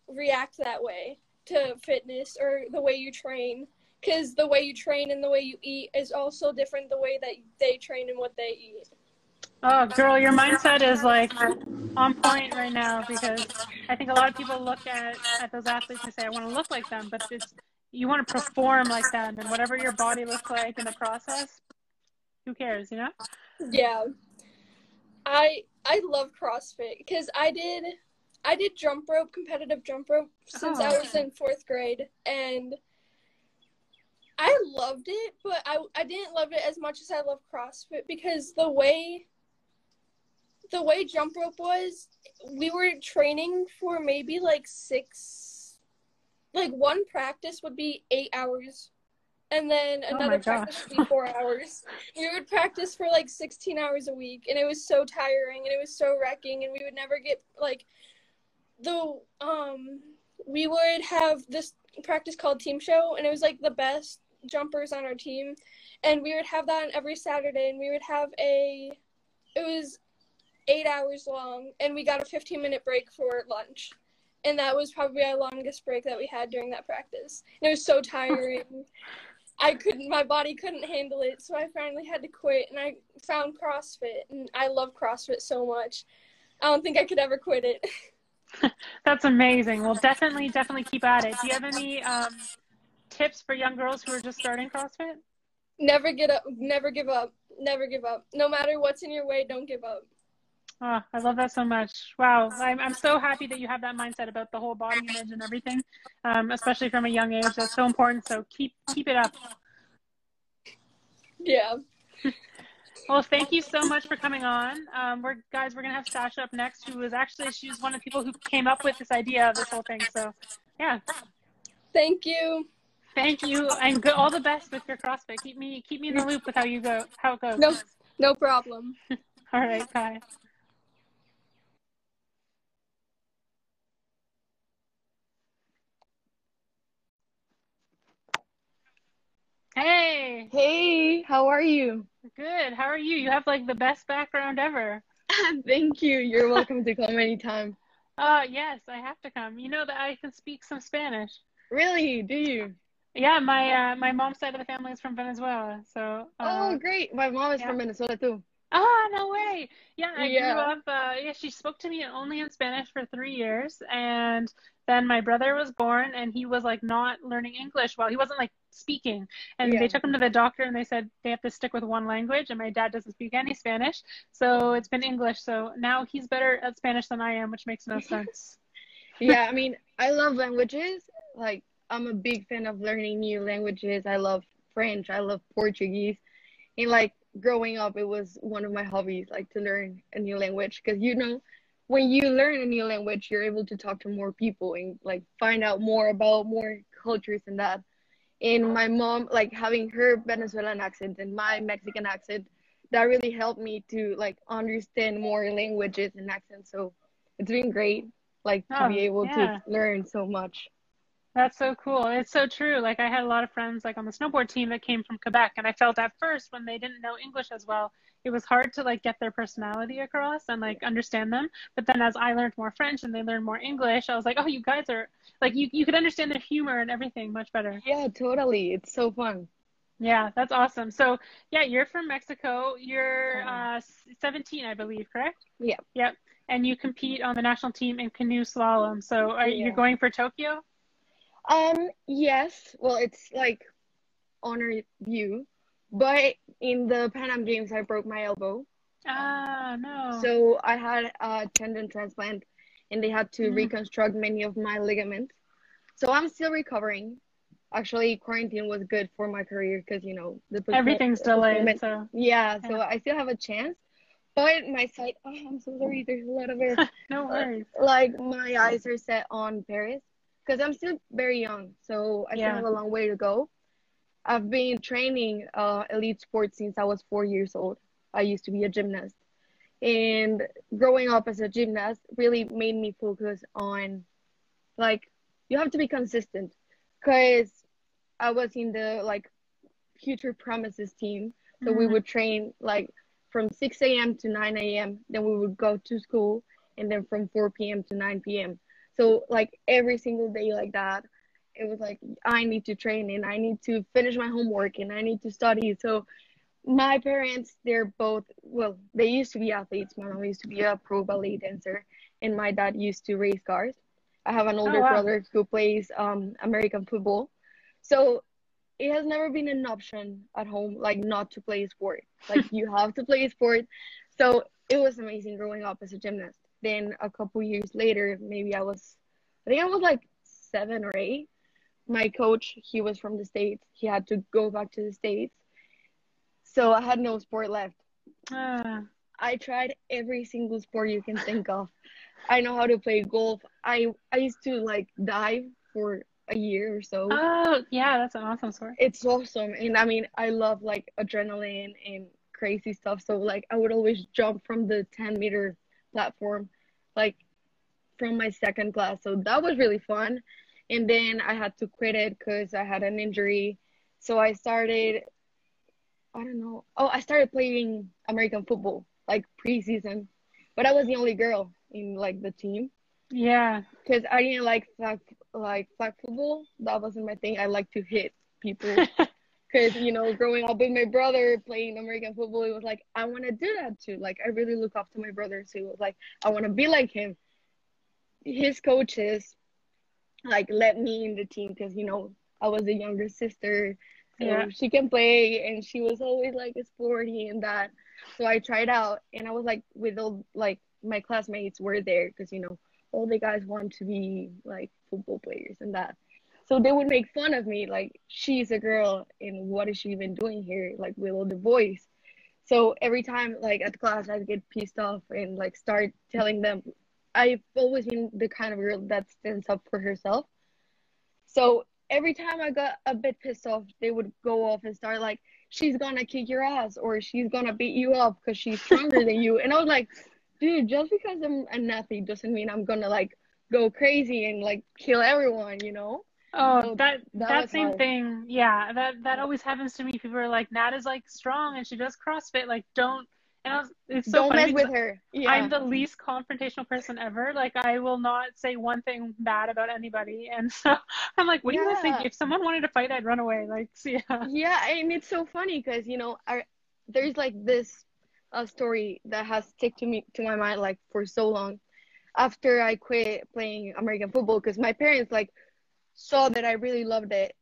react that way to fitness or the way you train, because the way you train and the way you eat is also different the way that they train and what they eat. Oh, girl, your mindset is like on point right now, because I think a lot of people look at those athletes and say, I want to look like them, but you want to perform like them, and whatever your body looks like in the process, who cares, you know? Yeah. I love CrossFit because I did jump rope, competitive jump rope, since I was in 4th grade, and I loved it, but I didn't love it as much as I love CrossFit, because the way jump rope was, we were training for maybe like 6, like one practice would be 8 hours and then another practice would be 4 hours. We would practice for like 16 hours a week, and it was so tiring, and it was so wrecking, and we would never get like the we would have this practice called team show, and it was like the best jumpers on our team, and we would have that on every Saturday, and we would have it was 8 hours long, and we got a 15-minute break for lunch, and that was probably our longest break that we had during that practice, and it was so tiring. My body couldn't handle it, so I finally had to quit, and I found CrossFit, and I love CrossFit so much. I don't think I could ever quit it. That's amazing. Well, definitely keep at it. Do you have any tips for young girls who are just starting CrossFit? Never give up. No matter what's in your way, don't give up. Oh, I love that so much. Wow. I'm so happy that you have that mindset about the whole body image and everything, especially from a young age. That's so important. So keep it up. Yeah. Well, thank you so much for coming on. We're going to have Sasha up next, who was actually, she was one of the people who came up with this idea of this whole thing. So, yeah. Thank you. Thank you. And all the best with your CrossFit. Keep me in the loop with how it goes. No problem. All right. Bye. Hey, how are you? Good. How are you? You have like the best background ever. Thank you. You're welcome to come anytime. Yes, I have to come. You know that I can speak some Spanish. Really? Do you? Yeah, my mom's side of the family is from Venezuela. So oh, great. My mom is from Venezuela too. Oh, no way. Yeah, I grew up she spoke to me only in Spanish for 3 years, and then my brother was born, and he was like not learning English well. He wasn't like speaking, and they took him to the doctor, and they said they have to stick with one language, and my dad doesn't speak any Spanish, so it's been English. So now he's better at Spanish than I am, which makes no sense. Yeah, I mean, I love languages. Like, I'm a big fan of learning new languages. I love French, I love Portuguese, and like growing up, it was one of my hobbies, like to learn a new language, because you know, when you learn a new language, you're able to talk to more people and like find out more about more cultures and that. And my mom, like having her Venezuelan accent and my Mexican accent, that really helped me to like understand more languages and accents. So it's been great, like to be able to learn so much. That's so cool. It's so true. Like, I had a lot of friends like on the snowboard team that came from Quebec, and I felt at first when they didn't know English as well, it was hard to like get their personality across and like understand them. But then as I learned more French and they learned more English, I was like, oh, you guys are like, you could understand their humor and everything much better. Yeah, totally. It's so fun. Yeah, that's awesome. So yeah, you're from Mexico. You're 17, I believe, correct? Yeah. Yep. And you compete on the national team in canoe slalom. So are you going for Tokyo? Yes. Well, it's like honor you, but in the Pan Am Games, I broke my elbow. No. So I had a tendon transplant, and they had to reconstruct many of my ligaments. So I'm still recovering. Actually, quarantine was good for my career because, you know, everything's delayed. So. Yeah. So I still have a chance, but my sight, I'm so sorry, there's a lot of air. No worries. Like, my eyes are set on Paris, because I'm still very young, so I still have a long way to go. I've been training elite sports since I was 4 years old. I used to be a gymnast. And growing up as a gymnast really made me focus on, like, you have to be consistent. Because I was in the, like, Future Promises team. So we would train, like, from 6 a.m. to 9 a.m. Then we would go to school. And then from 4 p.m. to 9 p.m. So, like, every single day like that, it was like, I need to train, and I need to finish my homework, and I need to study. So my parents, they used to be athletes. My mom used to be a pro ballet dancer, and my dad used to race cars. I have an older brother who plays American football. So it has never been an option at home, like, not to play a sport. Like, you have to play a sport. So it was amazing growing up as a gymnast. Then a couple years later, I think I was like 7 or 8. My coach, he was from the States. He had to go back to the States. So I had no sport left. I tried every single sport you can think of. I know how to play golf. I used to like dive for a year or so. Oh, yeah, that's an awesome sport. It's awesome. And I mean, I love like adrenaline and crazy stuff. So like I would always jump from the 10-meter platform, like from my second class. So that was really fun. And then I had to quit it because I had an injury. So I started, I started playing American football, like preseason. But I was the only girl in like the team. Yeah. Because I didn't like flag football. That wasn't my thing. I like to hit people. Because, you know, growing up with my brother playing American football, it was like, I want to do that too. Like, I really look up to my brother. So it was like, I want to be like him. His coaches, like, let me in the team because, you know, I was the younger sister. So yeah. She can play. And she was always like a sporty and that. So I tried out. And I was like, with all, like, my classmates were there because, you know, all the guys want to be like football players and that. So they would make fun of me, like, she's a girl and what is she even doing here, like, with all the boys. So every time, like, at class, I'd get pissed off and like start telling them. I've always been the kind of girl that stands up for herself. So every time I got a bit pissed off, they would go off and start like, she's gonna kick your ass or she's gonna beat you up because she's stronger than you. And I was like, dude, just because I'm an athlete doesn't mean I'm gonna like go crazy and like kill everyone, you know? Oh, so that same hard. Thing, yeah. That always happens to me. People are like, Nat is like strong and she does CrossFit. Like, don't. And I was, it's so don't funny mess with her. Yeah. I'm the least confrontational person ever. Like, I will not say one thing bad about anybody. And so I'm like, what do you guys think? If someone wanted to fight, I'd run away. Like, so yeah. Yeah, and it's so funny because you know, there's like this. A story that has stuck to my mind like for so long after I quit playing American football because my parents like saw that I really loved it,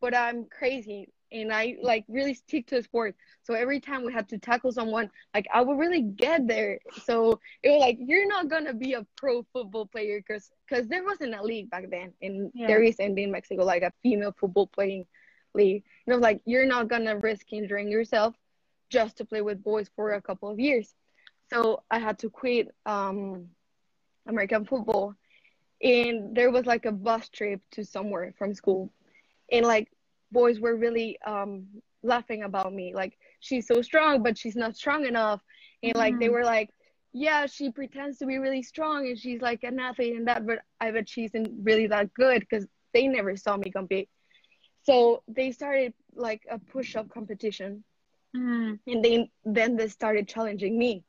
but I'm crazy and I like really stick to the sport. So every time we had to tackle someone, like I would really get there. So it was like, you're not gonna be a pro football player because there wasn't a league back then, and yeah. There isn't in Mexico like a female football playing league. And I was like, you're not gonna risk injuring yourself just to play with boys for a couple of years. So I had to quit American football. And there was like a bus trip to somewhere from school. And like boys were really laughing about me. Like, she's so strong, but she's not strong enough. And like, they were like, yeah, she pretends to be really strong and she's like an athlete and that, but I bet she isn't really that good because they never saw me compete. So they started like a push-up competition. And then they started challenging me,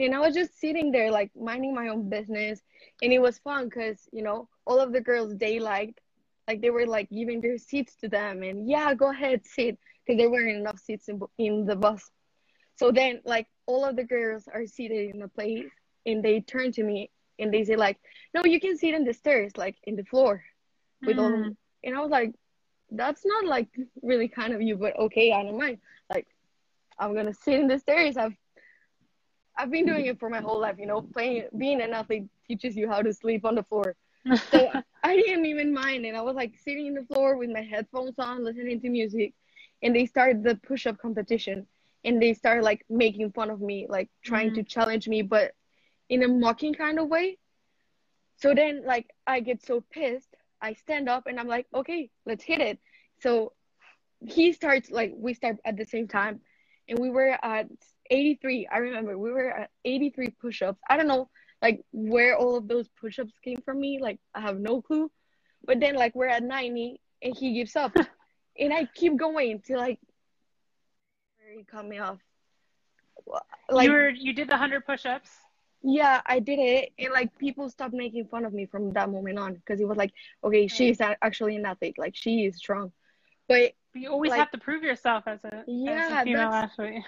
and I was just sitting there like minding my own business. And it was fun because, you know, all of the girls, they liked, like, they were like giving their seats to them and yeah, go ahead, sit, because there weren't enough seats in the bus. So then like all of the girls are seated in the place, and they turn to me and they say like, no, you can sit in the stairs, like in the floor with all of them. And I was like, that's not like really kind of you, but okay, I don't mind, like, I'm gonna sit in the stairs. I've been doing it for my whole life, you know. Being an athlete teaches you how to sleep on the floor. So I didn't even mind, and I was like sitting in the floor with my headphones on, listening to music, and they started the push-up competition, and they started like making fun of me, like trying to challenge me, but in a mocking kind of way. So then, like, I get so pissed, I stand up and I'm like, okay, let's hit it. So we start at the same time. And we were at 83. I remember we were at 83 push-ups. I don't know, like, where all of those push-ups came from me. Like, I have no clue. But then, like, we're at 90, and he gives up. And I keep going to, like, where he cut me off. Like, you did the 100 push-ups? Yeah, I did it. And, like, people stopped making fun of me from that moment on. Because it was like, okay, she's actually an athlete. Like, she is strong. But you always have to prove yourself as a female athlete.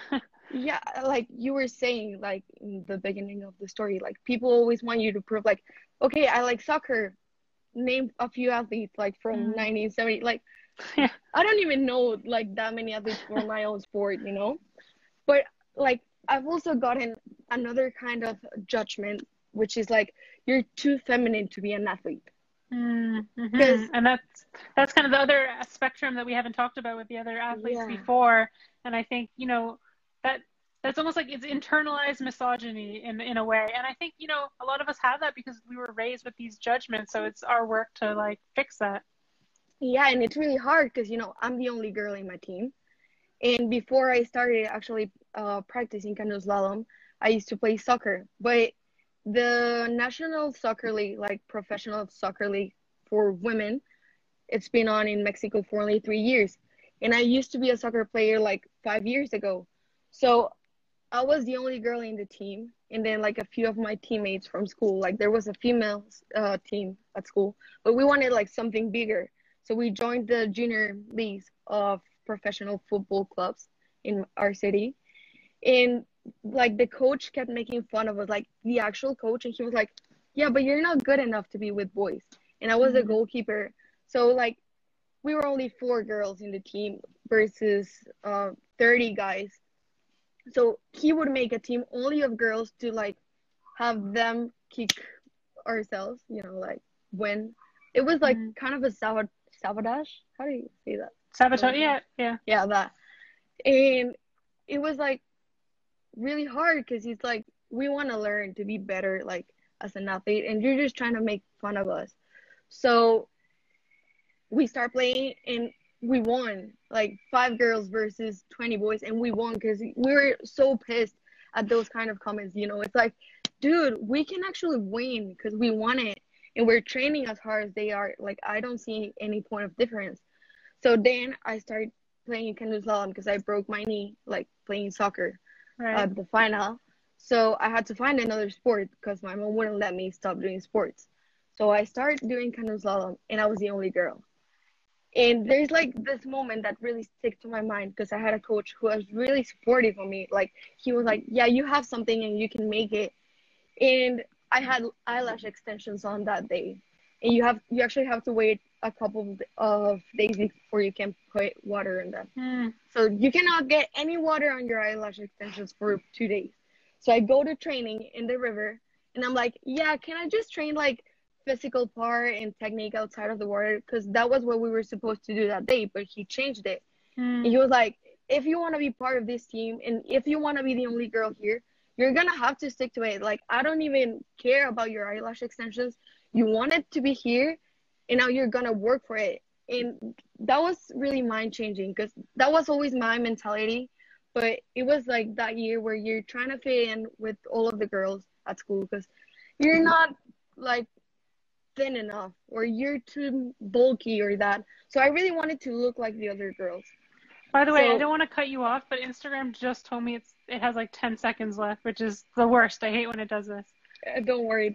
Yeah, like you were saying, like in the beginning of the story, like people always want you to prove, like, okay, I like soccer. Name a few athletes like from 1970. Like, yeah. I don't even know like that many athletes for my own sport, you know. But like I've also gotten another kind of judgment, which is like you're too feminine to be an athlete. And that's kind of the other spectrum that we haven't talked about with the other athletes before. And I think, you know, that's almost like it's internalized misogyny in a way. And I think, you know, a lot of us have that because we were raised with these judgments. So it's our work to like fix that. Yeah, and it's really hard because, you know, I'm the only girl in my team. And before I started actually practicing canoe slalom, I used to play soccer. But the National Soccer League, like professional soccer league for women, it's been on in Mexico for only 3 years. And I used to be a soccer player like 5 years ago. So I was the only girl in the team. And then like a few of my teammates from school, like there was a female team at school, but we wanted like something bigger. So we joined the junior leagues of professional football clubs in our city. And like the coach kept making fun of us, like the actual coach. And he was like, yeah, but you're not good enough to be with boys. And I was a goalkeeper. So like we were only 4 girls in the team versus 30 guys. So he would make a team only of girls to like have them kick ourselves, you know, like win. It was like kind of a sabotage. How do you say that? Sabotage, yeah, yeah. Yeah, that. And it was like really hard because it's like we want to learn to be better like as an athlete and you're just trying to make fun of us. So we start playing and we won, like 5 girls versus 20 boys, and we won because we were so pissed at those kind of comments, you know. It's like, dude, we can actually win because we won it and we're training as hard as they are. Like, I don't see any point of difference. So then I started playing canoe slalom because I broke my knee, like playing soccer at the final. So I had to find another sport because my mom wouldn't let me stop doing sports. So I started doing canoe slalom, and I was the only girl. And there's like this moment that really sticks to my mind because I had a coach who was really supportive of me. Like he was like, yeah, you have something and you can make it. And I had eyelash extensions on that day. And you actually have to wait a couple of days before you can put water in them. So you cannot get any water on your eyelash extensions for 2 days. So I go to training in the river and I'm like, yeah, can I just train like physical part and technique outside of the water, because that was what we were supposed to do that day, but he changed it. And he was like, if you want to be part of this team and if you want to be the only girl here, you're gonna have to stick to it. Like, I don't even care about your eyelash extensions. You wanted to be here and now you're gonna work for it. And that was really mind-changing because that was always my mentality, but it was like that year where you're trying to fit in with all of the girls at school because you're not like thin enough or you're too bulky or that. So I really wanted to look like the other girls. By the way, I don't want to cut you off, but Instagram just told me it has like 10 seconds left, which is the worst. I hate when it does this. Don't worry.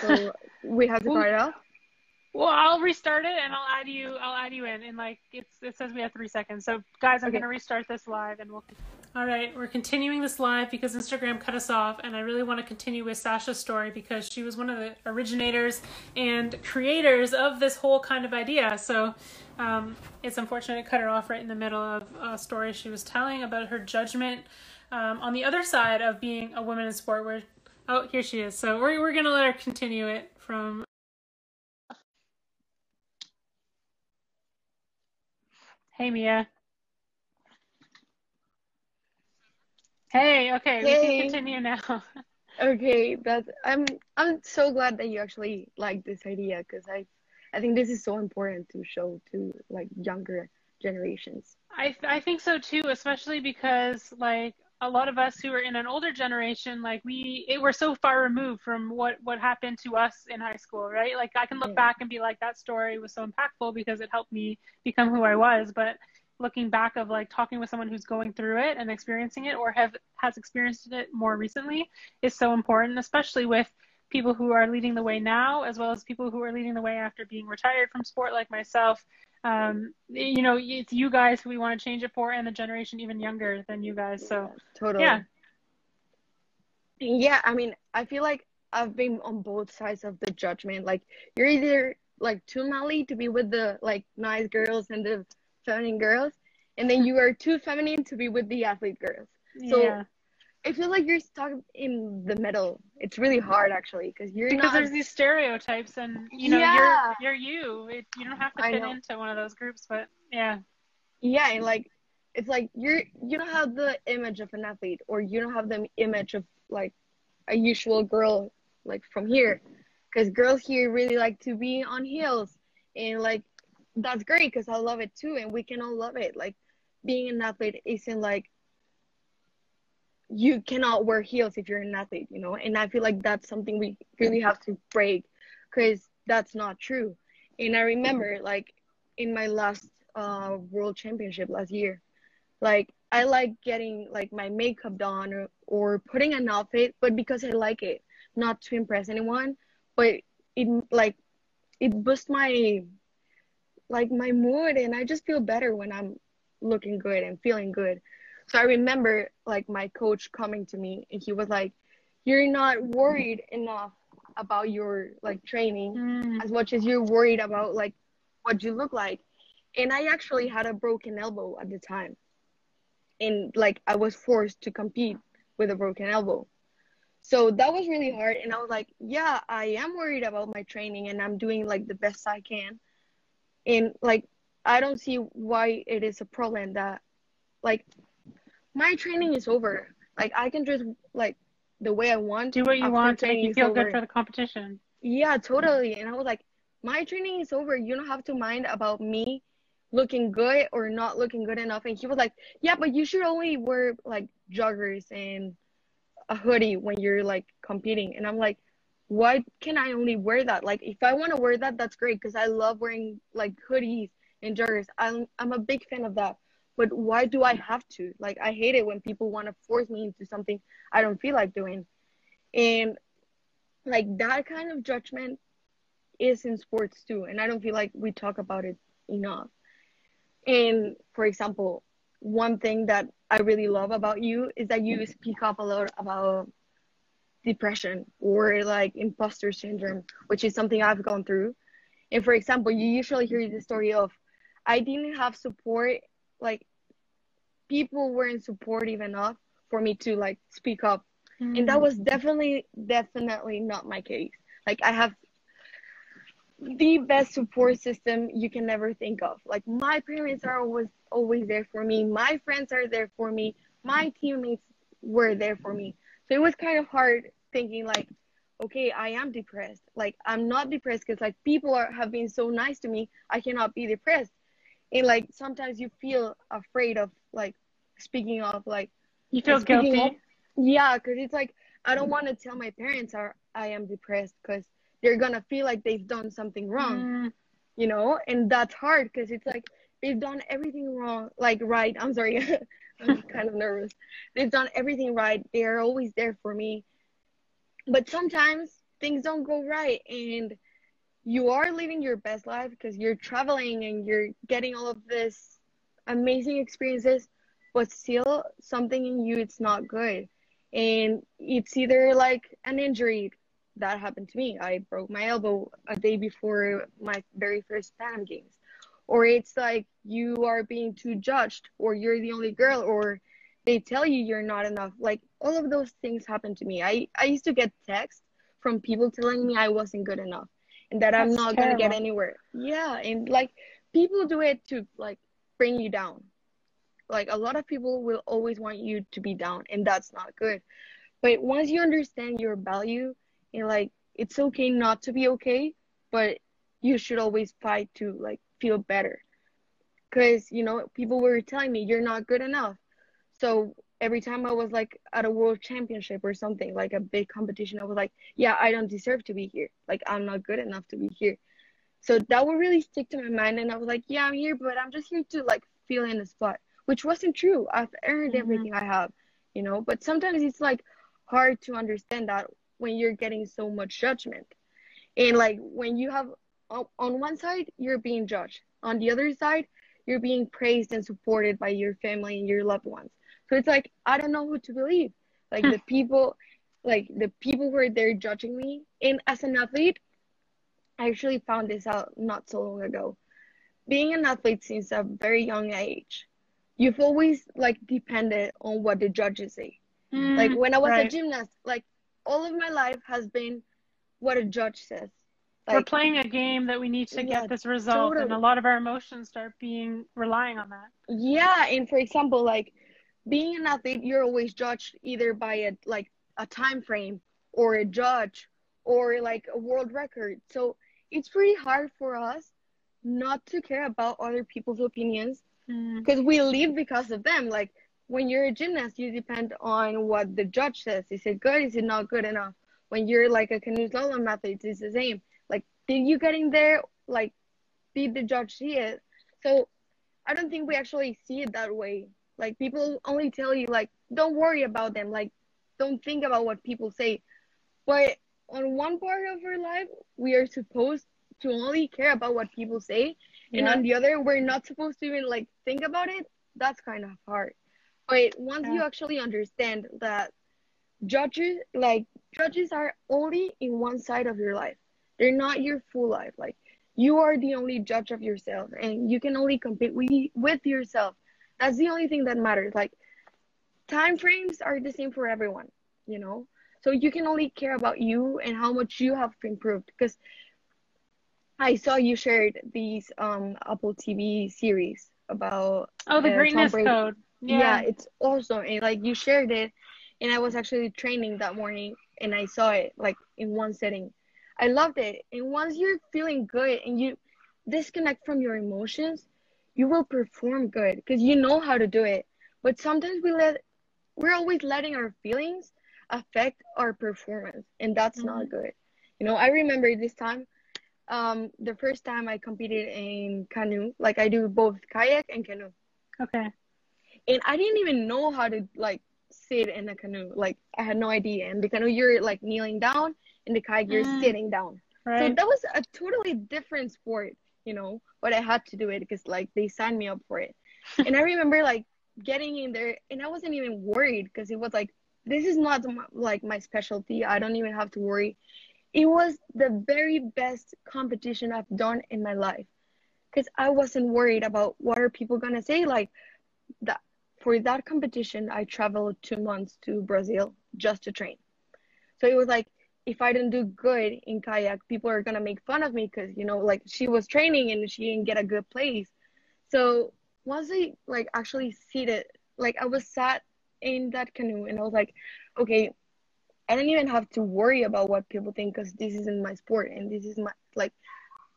So we have to start off. Well, I'll restart it and I'll add you in like it says we have 3 seconds. So guys, I'm going to restart this live and we'll. All right, we're continuing this live because Instagram cut us off, and I really want to continue with Sasha's story because she was one of the originators and creators of this whole kind of idea. So it's unfortunate to cut her off right in the middle of a story she was telling about her judgment on the other side of being a woman in sport. Oh, here she is. So we're going to let her continue it from. Hey, Mia. Hey, okay, we can continue now. Okay, I'm so glad that you actually like this idea because I think this is so important to show to like younger generations. I think so too, especially because like a lot of us who are in an older generation, like we're so far removed from what happened to us in high school, right? Like I can look back and be like, that story was so impactful because it helped me become who I was, but looking back of like talking with someone who's going through it and experiencing it or has experienced it more recently is so important, especially with people who are leading the way now, as well as people who are leading the way after being retired from sport like myself. You know, it's you guys who we want to change it for and the generation even younger than you guys. So totally. Yeah. I mean, I feel like I've been on both sides of the judgment. Like you're either like too manly to be with the like nice girls and the feminine girls, and then you are too feminine to be with the athlete girls. So I feel like you're stuck in the middle. It's really hard actually because there's these stereotypes and you know you don't have to fit into one of those groups, but and like it's like you don't have the image of an athlete or you don't have the image of like a usual girl like from here because girls here really like to be on heels and like that's great because I love it too, and we can all love it. Like, being an athlete isn't like you cannot wear heels if you're an athlete, you know? And I feel like that's something we really have to break because that's not true. And I remember, like, in my last world championship last year, like, I like getting, like, my makeup done or putting an outfit, but because I like it, not to impress anyone, but it, like, it boosts my, like, my mood, and I just feel better when I'm looking good and feeling good. So I remember, like, my coach coming to me, and he was like, you're not worried enough about your, like, training as much as you're worried about, like, what you look like. And I actually had a broken elbow at the time. And, like, I was forced to compete with a broken elbow. So that was really hard. And I was like, yeah, I am worried about my training, and I'm doing, like, the best I can. And, like, I don't see why it is a problem that, like, my training is over. Like, I can just, like, the way I want. Do what you want to make you feel good for the competition. Yeah, totally. And I was like, my training is over. You don't have to mind about me looking good or not looking good enough. And he was like, yeah, but you should only wear, like, joggers and a hoodie when you're, like, competing. And I'm like, why can I only wear that? Like, if I want to wear that, that's great, because I love wearing, like, hoodies and joggers. I'm a big fan of that. But why do I have to? Like, I hate it when people want to force me into something I don't feel like doing. And, like, that kind of judgment is in sports too. And I don't feel like we talk about it enough. And, for example, one thing that I really love about you is that you speak up a lot about depression or, like, imposter syndrome, which is something I've gone through. And, for example, you usually hear the story of, I didn't have support, like, people weren't supportive enough for me to, like, speak up. And that was definitely not my case. Like, I have the best support system you can never think of. Like, my parents are always there for me. My friends are there for me. My teammates were there for me. So it was kind of hard thinking, like, okay, I am depressed. Like, I'm not depressed because, like, people have been so nice to me. I cannot be depressed. And, like, sometimes you feel afraid of, like, speaking up. Like, you feel guilty. Yeah, because it's like, I don't want to tell my parents I am depressed because they're going to feel like they've done something wrong, you know? And that's hard because it's like, they've done everything wrong. Like, right. I'm sorry. I'm kind of nervous. They've done everything right. They're always there for me. But sometimes things don't go right, and you are living your best life because you're traveling and you're getting all of this amazing experiences, but still something in you, it's not good. And it's either like an injury that happened to me. I broke my elbow a day before my very first Pan Am Games. Or it's like you are being too judged, or you're the only girl, or they tell you you're not enough. Like, all of those things happened to me. I used to get texts from people telling me I wasn't good enough. And that I'm not going to get anywhere. Yeah. And, like, people do it to, like, bring you down. Like, a lot of people will always want you to be down, and that's not good. But once you understand your value, and, like, it's okay not to be okay, but you should always fight to, like, feel better. Because, you know, people were telling me you're not good enough. So every time I was, like, at a world championship or something, like a big competition, I was like, yeah, I don't deserve to be here. Like, I'm not good enough to be here. So that would really stick to my mind. And I was like, yeah, I'm here, but I'm just here to, like, feel in the spot, which wasn't true. I've earned everything I have, you know. But sometimes it's, like, hard to understand that when you're getting so much judgment. And, like, when you have on one side, you're being judged. On the other side, you're being praised and supported by your family and your loved ones. So it's like, I don't know who to believe. Like, the people who are there judging me. And as an athlete, I actually found this out not so long ago. Being an athlete since a very young age, you've always, like, depended on what the judges say. Like, when I was a gymnast, like, all of my life has been what a judge says. Like, we're playing a game that we need to get this result. Totally. And a lot of our emotions start relying on that. Yeah. And, for example, like, being an athlete, you're always judged either by a time frame or a judge or, like, a world record. So it's pretty hard for us not to care about other people's opinions, because we live because of them. Like, when you're a gymnast, you depend on what the judge says. Is it good? Is it not good enough? When you're like a canoe slalom athlete, it's the same. Like, did you get in there? Like, did the judge see it? So I don't think we actually see it that way. Like, people only tell you, like, don't worry about them. Like, don't think about what people say. But on one part of our life, we are supposed to only care about what people say. Yeah. And on the other, we're not supposed to even, like, think about it. That's kind of hard. But once you actually understand that judges, like, judges are only in one side of your life. They're not your full life. Like, you are the only judge of yourself, and you can only compete with yourself. That's the only thing that matters. Like, time frames are the same for everyone, you know? So you can only care about you and how much you have improved. Because I saw you shared these Apple TV series about... Oh, the Greatness Code. Yeah, it's awesome. And, like, you shared it, and I was actually training that morning, and I saw it, like, in one setting. I loved it. And once you're feeling good and you disconnect from your emotions, you will perform good because you know how to do it. But sometimes we're always letting our feelings affect our performance, and that's not good. You know, I remember this time, the first time I competed in canoe. Like, I do both kayak and canoe. Okay. And I didn't even know how to, like, sit in a canoe. Like, I had no idea. And the canoe, you're, like, kneeling down. In the kayak, you're sitting down. Right. So that was a totally different sport, you know, but I had to do it because, like, they signed me up for it. And I remember, like, getting in there, and I wasn't even worried because it was like, this is not, like, my specialty. I don't even have to worry. It was the very best competition I've done in my life because I wasn't worried about what are people going to say. Like, that for that competition, I traveled 2 months to Brazil just to train. So it was like, if I didn't do good in kayak, people are going to make fun of me because, you know, like, she was training and she didn't get a good place. So once I, like, actually seated, like, I was sat in that canoe and I was like, okay, I don't even have to worry about what people think because this isn't my sport and this is my, like,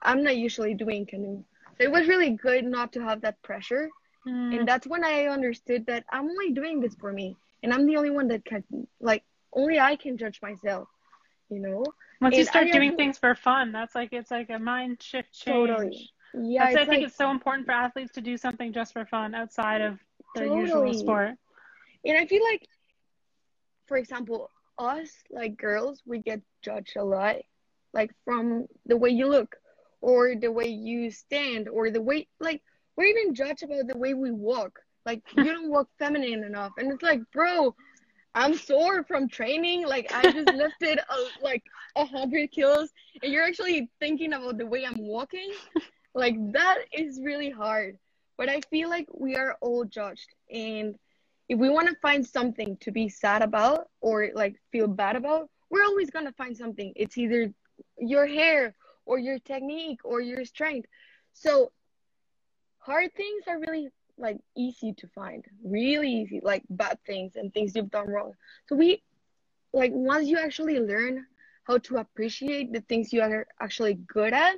I'm not usually doing canoe. So it was really good not to have that pressure. And that's when I understood that I'm only doing this for me and I'm the only one that can, like, only I can judge myself. You know, once you start doing things for fun, that's like, it's like a mind shift change. Totally. Yeah, I think it's so important for athletes to do something just for fun outside of their usual sport. And I feel like, for example, us, like, girls, we get judged a lot, like, from the way you look or the way you stand or the way, like, we're even judged about the way we walk. Like, you don't walk feminine enough. And it's like, bro, I'm sore from training. Like, I just lifted, like, 100 kilos. And you're actually thinking about the way I'm walking. Like, that is really hard. But I feel like we are all judged. And if we want to find something to be sad about or, like, feel bad about, we're always going to find something. It's either your hair or your technique or your strength. So hard things are really, like, easy to find, really easy, like, bad things and things you've done wrong. So we, like, once you actually learn how to appreciate the things you are actually good at,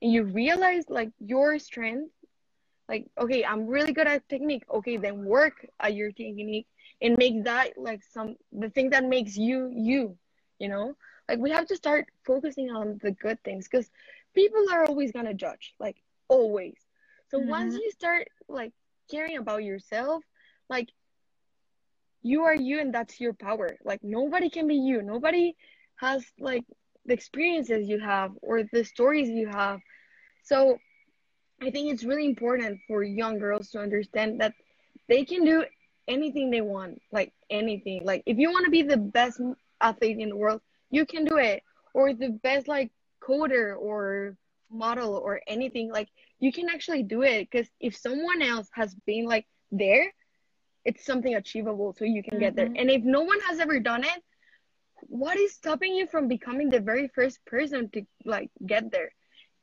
and you realize, like, your strength, like, okay, I'm really good at technique. Okay, then work at your technique and make that, like, the thing that makes you, you know? Like, we have to start focusing on the good things because people are always going to judge, like, always. So once you start, like, caring about yourself, like, you are you and that's your power. Like, nobody can be you. Nobody has, like, the experiences you have or the stories you have. So I think it's really important for young girls to understand that they can do anything they want, like, anything. Like, if you want to be the best athlete in the world, you can do it. Or the best, like, coder or model or anything, like, you can actually do it because if someone else has been, like, there, it's something achievable, so you can get there. And if no one has ever done it, what is stopping you from becoming the very first person to, like, get there?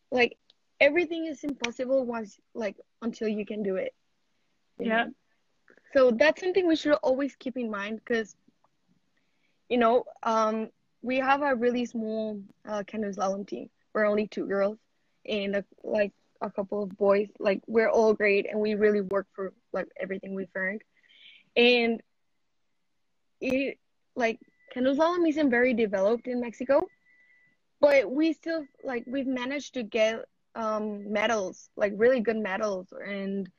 Like, everything is impossible once, like, until you can do it. Yeah. So that's something we should always keep in mind because, you know, we have a really small canoe slalom team. We're only 2 girls and, like, a couple of boys. Like, we're all great, and we really work for, like, everything we've earned. And it, like, canoe slalom isn't very developed in Mexico, but we still, like, we've managed to get medals, like, really good medals, and,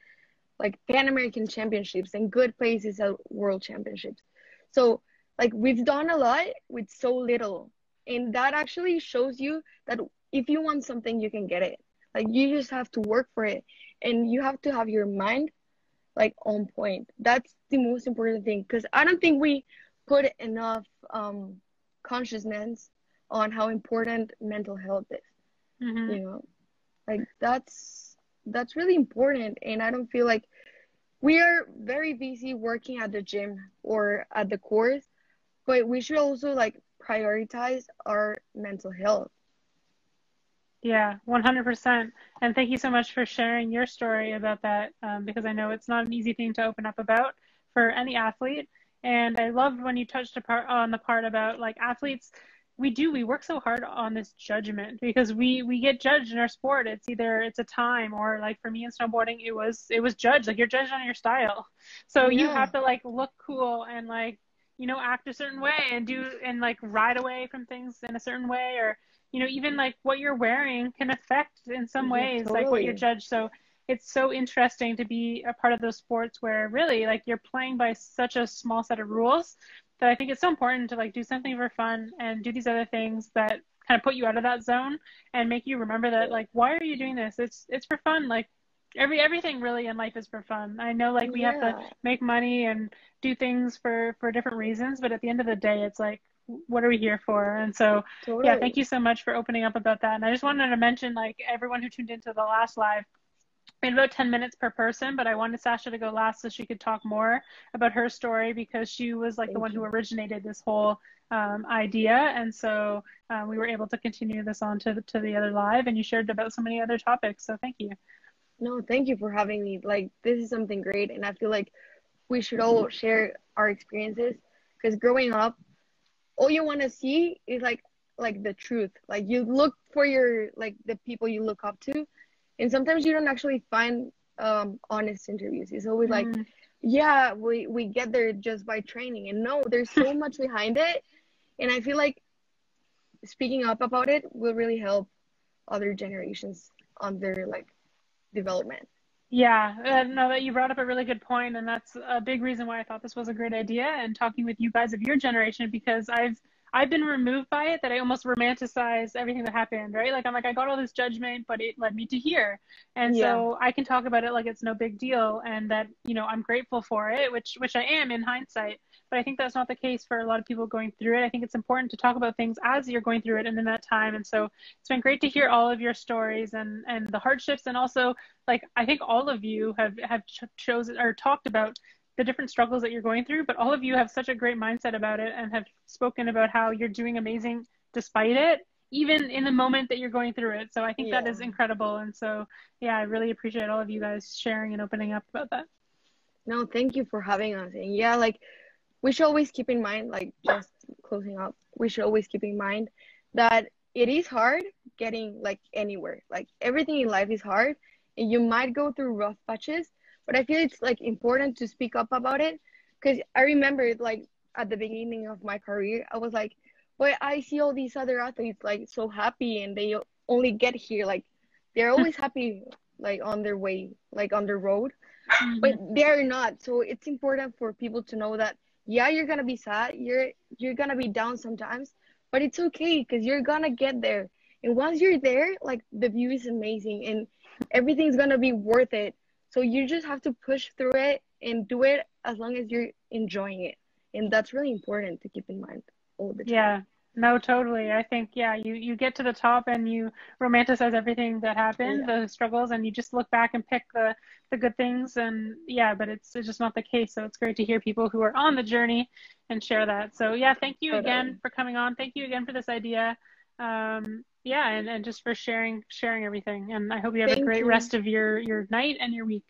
like, Pan American championships and good places at world championships. So, like, we've done a lot with so little. And that actually shows you that if you want something, you can get it. Like, you just have to work for it. And you have to have your mind, like, on point. That's the most important thing. Because I don't think we put enough consciousness on how important mental health is. Mm-hmm. You know? Like, that's really important. And I don't feel like we are very busy working at the gym or at the course. But we should also, like, prioritize our mental health. Yeah, 100%. And thank you so much for sharing your story about that, because I know it's not an easy thing to open up about for any athlete. And I loved when you touched on the part about, like, athletes, we work so hard on this judgment, because we get judged in our sport. It's a time, or, like, for me in snowboarding, it was judged. Like, you're judged on your style. So yeah. You have to, like, look cool and, like, you know, act a certain way and like ride away from things in a certain way, or, you know, even like what you're wearing can affect in some ways, totally. Like what you're judged. So it's so interesting to be a part of those sports where really, like, you're playing by such a small set of rules that I think it's so important to, like, do something for fun and do these other things that kind of put you out of that zone and make you remember that, like, why are you doing this? It's for fun. Like, everything really in life is for fun. I know, like, we have to make money and do things for different reasons, but at the end of the day, it's like, what are we here for? And so, totally. Yeah, thank you so much for opening up about that. And I just wanted to mention, like, everyone who tuned into the last live, we had about 10 minutes per person, but I wanted Sasha to go last so she could talk more about her story, because she was, like, the one who originated this whole idea. And so we were able to continue this on to the other live, and you shared about so many other topics. So thank you. No, thank you for having me. Like, this is something great, and I feel like we should all share our experiences, because growing up, all you want to see is, like the truth. Like, you look for your, like, the people you look up to, and sometimes you don't actually find honest interviews. It's always like, yeah, we get there just by training, and no, there's so much behind it, and I feel like speaking up about it will really help other generations on their, like, development. Yeah, no, that you brought up a really good point, and that's a big reason why I thought this was a great idea, and talking with you guys of your generation, because I've been removed by it, that I almost romanticize everything that happened, right? Like, I'm like, I got all this judgment, but it led me to here. And so I can talk about it like it's no big deal, and that, you know, I'm grateful for it, which I am in hindsight. But I think that's not the case for a lot of people going through it. I think it's important to talk about things as you're going through it and in that time. And so it's been great to hear all of your stories and the hardships. And also, like, I think all of you have chosen or talked about the different struggles that you're going through, but all of you have such a great mindset about it and have spoken about how you're doing amazing despite it, even in the moment that you're going through it. So I think that is incredible. And so, yeah, I really appreciate all of you guys sharing and opening up about that. No, thank you for having us. And yeah, like, we should always keep in mind, like, just closing up, we should always keep in mind that it is hard getting, like, anywhere. Like, everything in life is hard, and you might go through rough patches, but I feel it's, like, important to speak up about it, because I remember, like, at the beginning of my career, I was like, well, I see all these other athletes, like, so happy, and they only get here, like, they're always happy, like, on their way, like, on the road, but they're not. So it's important for people to know that, yeah, you're going to be sad, you're going to be down sometimes, but it's okay, because you're going to get there. And once you're there, like, the view is amazing, and everything's going to be worth it. So you just have to push through it and do it as long as you're enjoying it. And that's really important to keep in mind all the time. Yeah, no, totally. I think, yeah, you get to the top and you romanticize everything that happened, the struggles, and you just look back and pick the good things. And yeah, but it's just not the case. So it's great to hear people who are on the journey and share that. So yeah, thank you again for coming on. Thank you again for this idea. Yeah, and just for sharing everything. And I hope you have a great rest of your night and your week.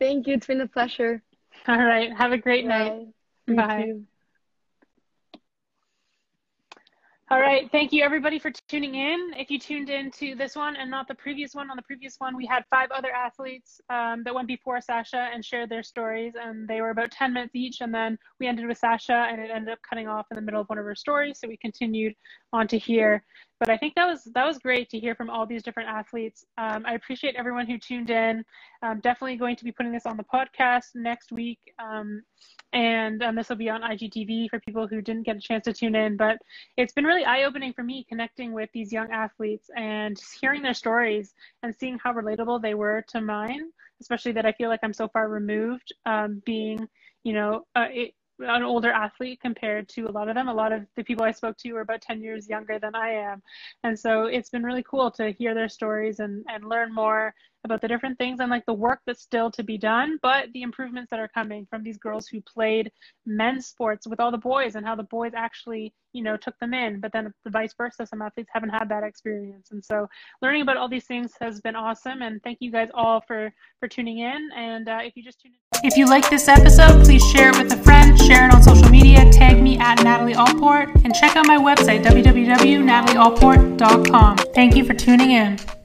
Thank you. It's been a pleasure. All right. Have a great night. Bye. All right. Thank you, everybody, for tuning in. If you tuned in to this one and not the previous one, on the previous one, we had 5 other athletes that went before Sasha and shared their stories, and they were about 10 minutes each. And then we ended with Sasha, and it ended up cutting off in the middle of one of her stories. So we continued on to here. But I think that was great to hear from all these different athletes. I appreciate everyone who tuned in. I'm definitely going to be putting this on the podcast next week. And this will be on IGTV for people who didn't get a chance to tune in. But it's been really eye-opening for me connecting with these young athletes and hearing their stories and seeing how relatable they were to mine, especially that I feel like I'm so far removed being, you know, an older athlete compared to a lot of them. A lot of the people I spoke to were about 10 years younger than I am. And so it's been really cool to hear their stories and learn more about the different things and like the work that's still to be done, but the improvements that are coming from these girls who played men's sports with all the boys and how the boys actually, you know, took them in, but then the vice versa, some athletes haven't had that experience. And so learning about all these things has been awesome. And thank you guys all for tuning in. And if you just tuned in. If you like this episode, please share it with a friend, share it on social media, tag me at Natalie Allport, and check out my website, www.natalieallport.com. Thank you for tuning in.